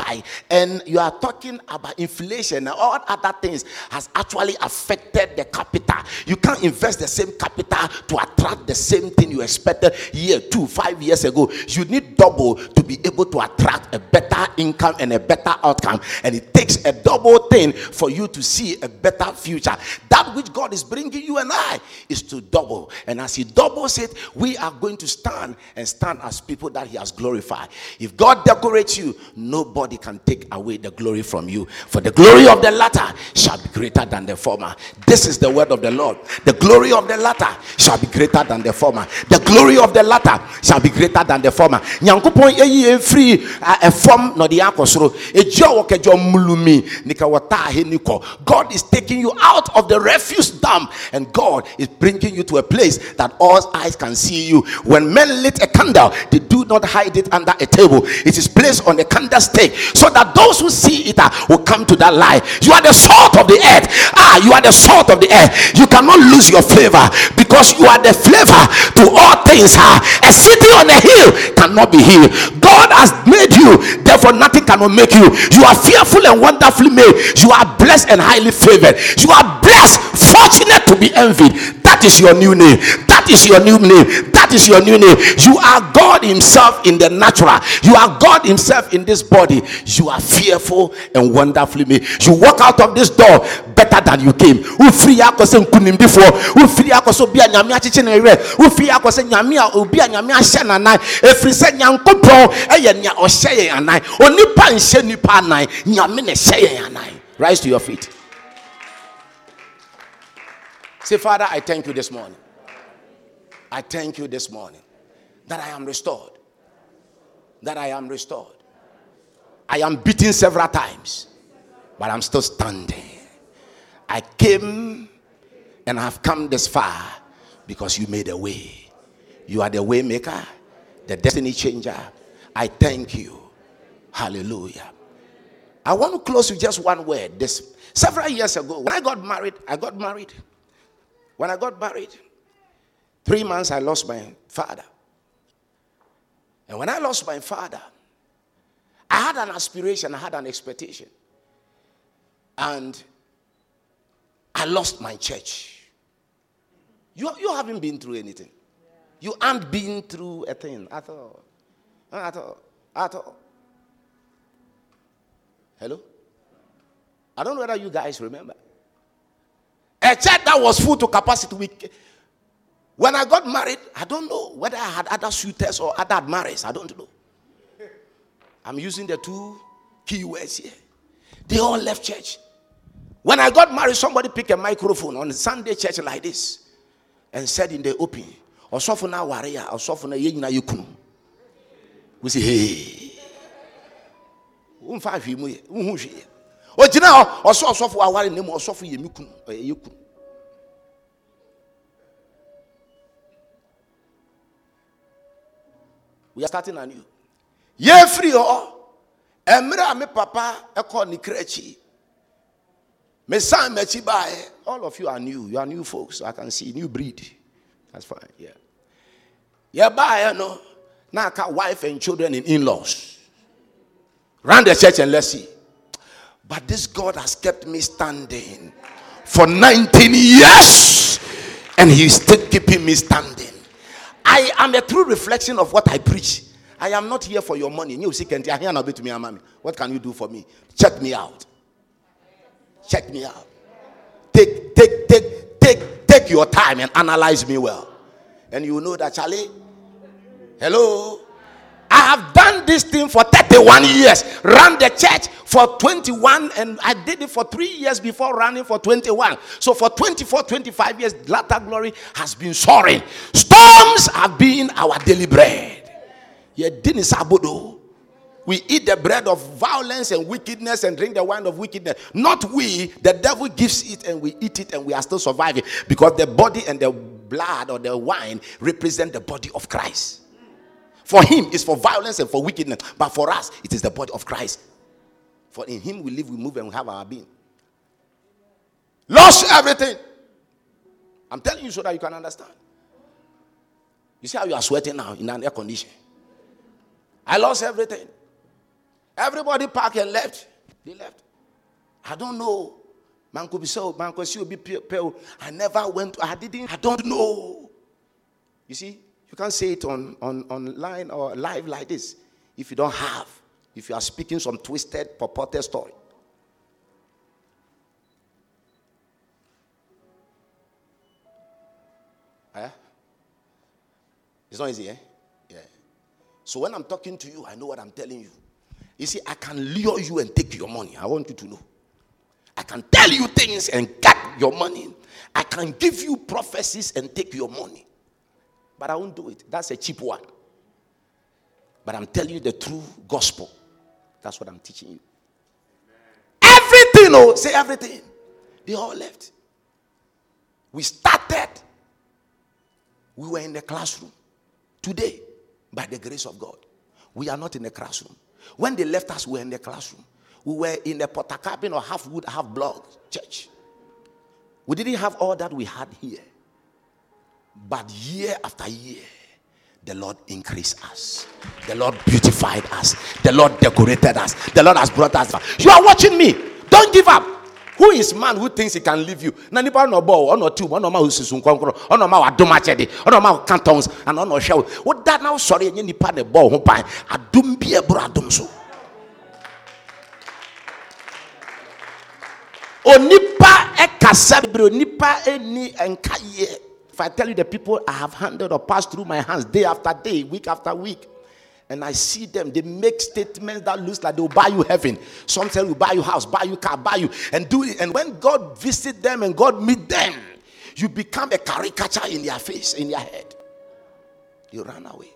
and you are talking about About inflation and all other things has actually affected the capital. You can't invest the same capital to attract the same thing you expected year two, five years ago. You need double to be able to attract a better income and a better outcome. And it takes a double thing for you to see a better future. That which God is bringing you and I is to double. And as he doubles it, we are going to stand and stand as people that he has glorified. If God decorates you, nobody can take away the glory from you. For the glory of the latter shall be greater than the former. This is the word of the Lord. The glory of the latter shall be greater than the former. The glory of the latter shall be greater than the former. Nyankopon eyi free a form no de akosoro ejo wokejo mulumi nika wata he niko. God is taking you out of the refuse dump, and God is bringing you to a place that all eyes can see you. When men lit a candle, they do not hide it under a table. It is placed on a candlestick so that those who see it are will come to that light. You are the salt of the earth. Ah, you are the salt of the earth. You cannot lose your flavor, because you are the flavor to all things. Ah, a city on a hill cannot be healed. God has made you, therefore nothing cannot make you. You are fearful and wonderfully made. You are blessed and highly favored. You are blessed, fortunate to be envied. That That is your new name. That is your new name. That is your new name. You are God himself in the natural. You are God himself in this body. You are fearful and wonderfully made. You walk out of this door better than you came. Who free akose nkunim before? Who free akose obi anyame achiche na ire? Who free akose nyame a obi anyame ahye na nan? Efiri se nyankopon eye nya ohye ye anan. Onipa nhye nipa anan. Nyame ne hye ye anan. Rise to your feet. Say, Father, I thank you this morning. I thank you this morning that I am restored. That I am restored. I am beaten several times, but I'm still standing. I came and I've come this far because you made a way. You are the way maker, the destiny changer. I thank you. Hallelujah. I want to close with just one word. This several years ago, when I got married, I got married. When I got married, three months I lost my father. And when I lost my father, I had an aspiration, I had an expectation. And I lost my church. You, you haven't been through anything. You haven't been through a thing at all. At all. At all. Hello? I don't know whether you guys remember. A church that was full to capacity. Week. When I got married, I don't know whether I had other suitors or other marriages. I don't know. I'm using the two key words here. They all left church. When I got married, somebody picked a microphone on a Sunday church like this and said in the open, Osofuna warrior, Osofuna yegina yukunu. We say, hey. Umfa himu ye, umhu ye. We are starting anew. Ye free oh, emra me papa eko ni krechi. Me san me chibae. All of you are new. You are new folks. I can see new breed. That's fine. Yeah. Ye bae no na ka wife and children and in-laws. Run the church and let's see. But this God has kept me standing for nineteen years, and he's still keeping me standing. I am a true reflection of what I preach. I am not here for your money. What can you do for me? Check me out. Check me out. Take, take, take, take, take your time and analyze me well. And you know that, Charlie. Hello. I have done this thing for thirty-one years. Ran the church for twenty-one, and I did it for three years before running for twenty-one. So for twenty-four, twenty-five years, latter glory has been soaring. Storms have been our daily bread. We eat the bread of violence and wickedness and drink the wine of wickedness. Not we, the devil gives it and we eat it and we are still surviving because the body and the blood or the wine represent the body of Christ. For him, it's for violence and for wickedness. But for us, it is the body of Christ. For in him we live, we move, and we have our being. Lost everything. I'm telling you so that you can understand. You see how you are sweating now in an air condition. I lost everything. Everybody packed and left. They left. I don't know. I never went. To, I didn't. I don't know. You see? You can't say it on, on online or live like this if you don't have, if you are speaking some twisted, purported story. Eh? It's not easy, eh? Yeah. So when I'm talking to you, I know what I'm telling you. You see, I can lure you and take your money. I want you to know. I can tell you things and get your money. I can give you prophecies and take your money. But I won't do it. That's a cheap one. But I'm telling you the true gospel. That's what I'm teaching you. Amen. Everything, oh, say everything. They all left. We started. We were in the classroom. Today, by the grace of God, we are not in the classroom. When they left us, we were in the classroom. We were in the Portakabin or half wood, half block church. We didn't have all that we had here. But year after year, the Lord increased us. The Lord beautified us. The Lord decorated us. The Lord has brought us. You are watching me. Don't give up. Who is man who thinks he can leave you? Nani ba no bow, no tube, no ma ususun konkoro, no ma adomachede, no ma cantons, and no shell. What that now sorry and you pan a bow who pine adum be a bradum so. Onipa e kasabro nipa eni enkaye. If I tell you the people I have handled or passed through my hands day after day, week after week, and I see them, they make statements that looks like they'll buy you heaven. Some tell you buy you house, buy you car, buy you, and do it. And when God visits them and God meets them, you become a caricature in their face, in their head. You run away.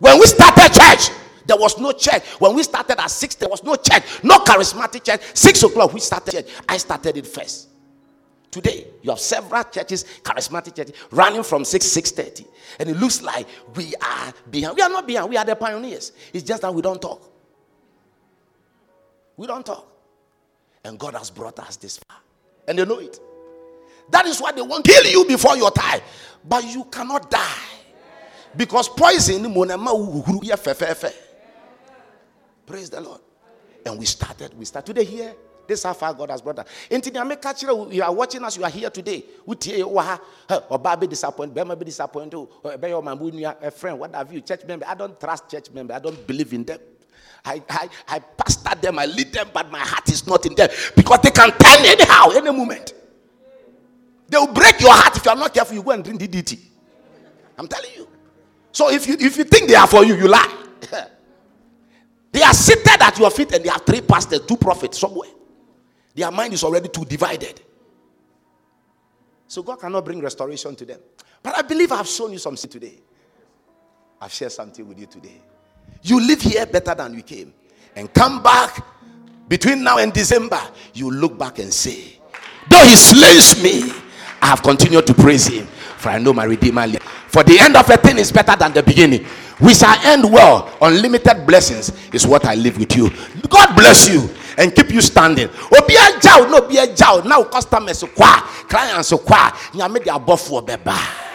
When we started church, there was no church. When we started at six, there was no church, no charismatic church. Six o'clock, we started church. I started it first. Today, you have several churches, charismatic churches, running from six, six thirty. And it looks like we are behind. We are not behind. We are the pioneers. It's just that we don't talk. We don't talk. And God has brought us this far. And they know it. That is why they won't kill you before your time. But you cannot die. Because poison, praise the Lord. And we started. We started today here. This is how far God has brought us. You are watching us, you are here today. Or baby disappointed, baby disappointed, a friend, what have you, church member. I don't trust church member. I don't believe in them. I, I, I pastor them, I lead them, but my heart is not in them. Because they can turn anyhow, any moment. They will break your heart if you are not careful. You go and drink D D T. I'm telling you. So if you, if you think they are for you, you lie. They are seated at your feet and they have three pastors, two prophets somewhere. Their mind is already too divided. So God cannot bring restoration to them. But I believe I have shown you something today. I've shared something with you today. You live here better than you came. And come back between now and December. You look back and say, though he slays me, I have continued to praise him. For I know my Redeemer lives. For the end of a thing is better than the beginning. We shall end well. Unlimited blessings is what I live with you. God bless you and keep you standing. Obia jaw, no be a jaw. Now customers so qua, clients so qua. Nyame dia bofo beba.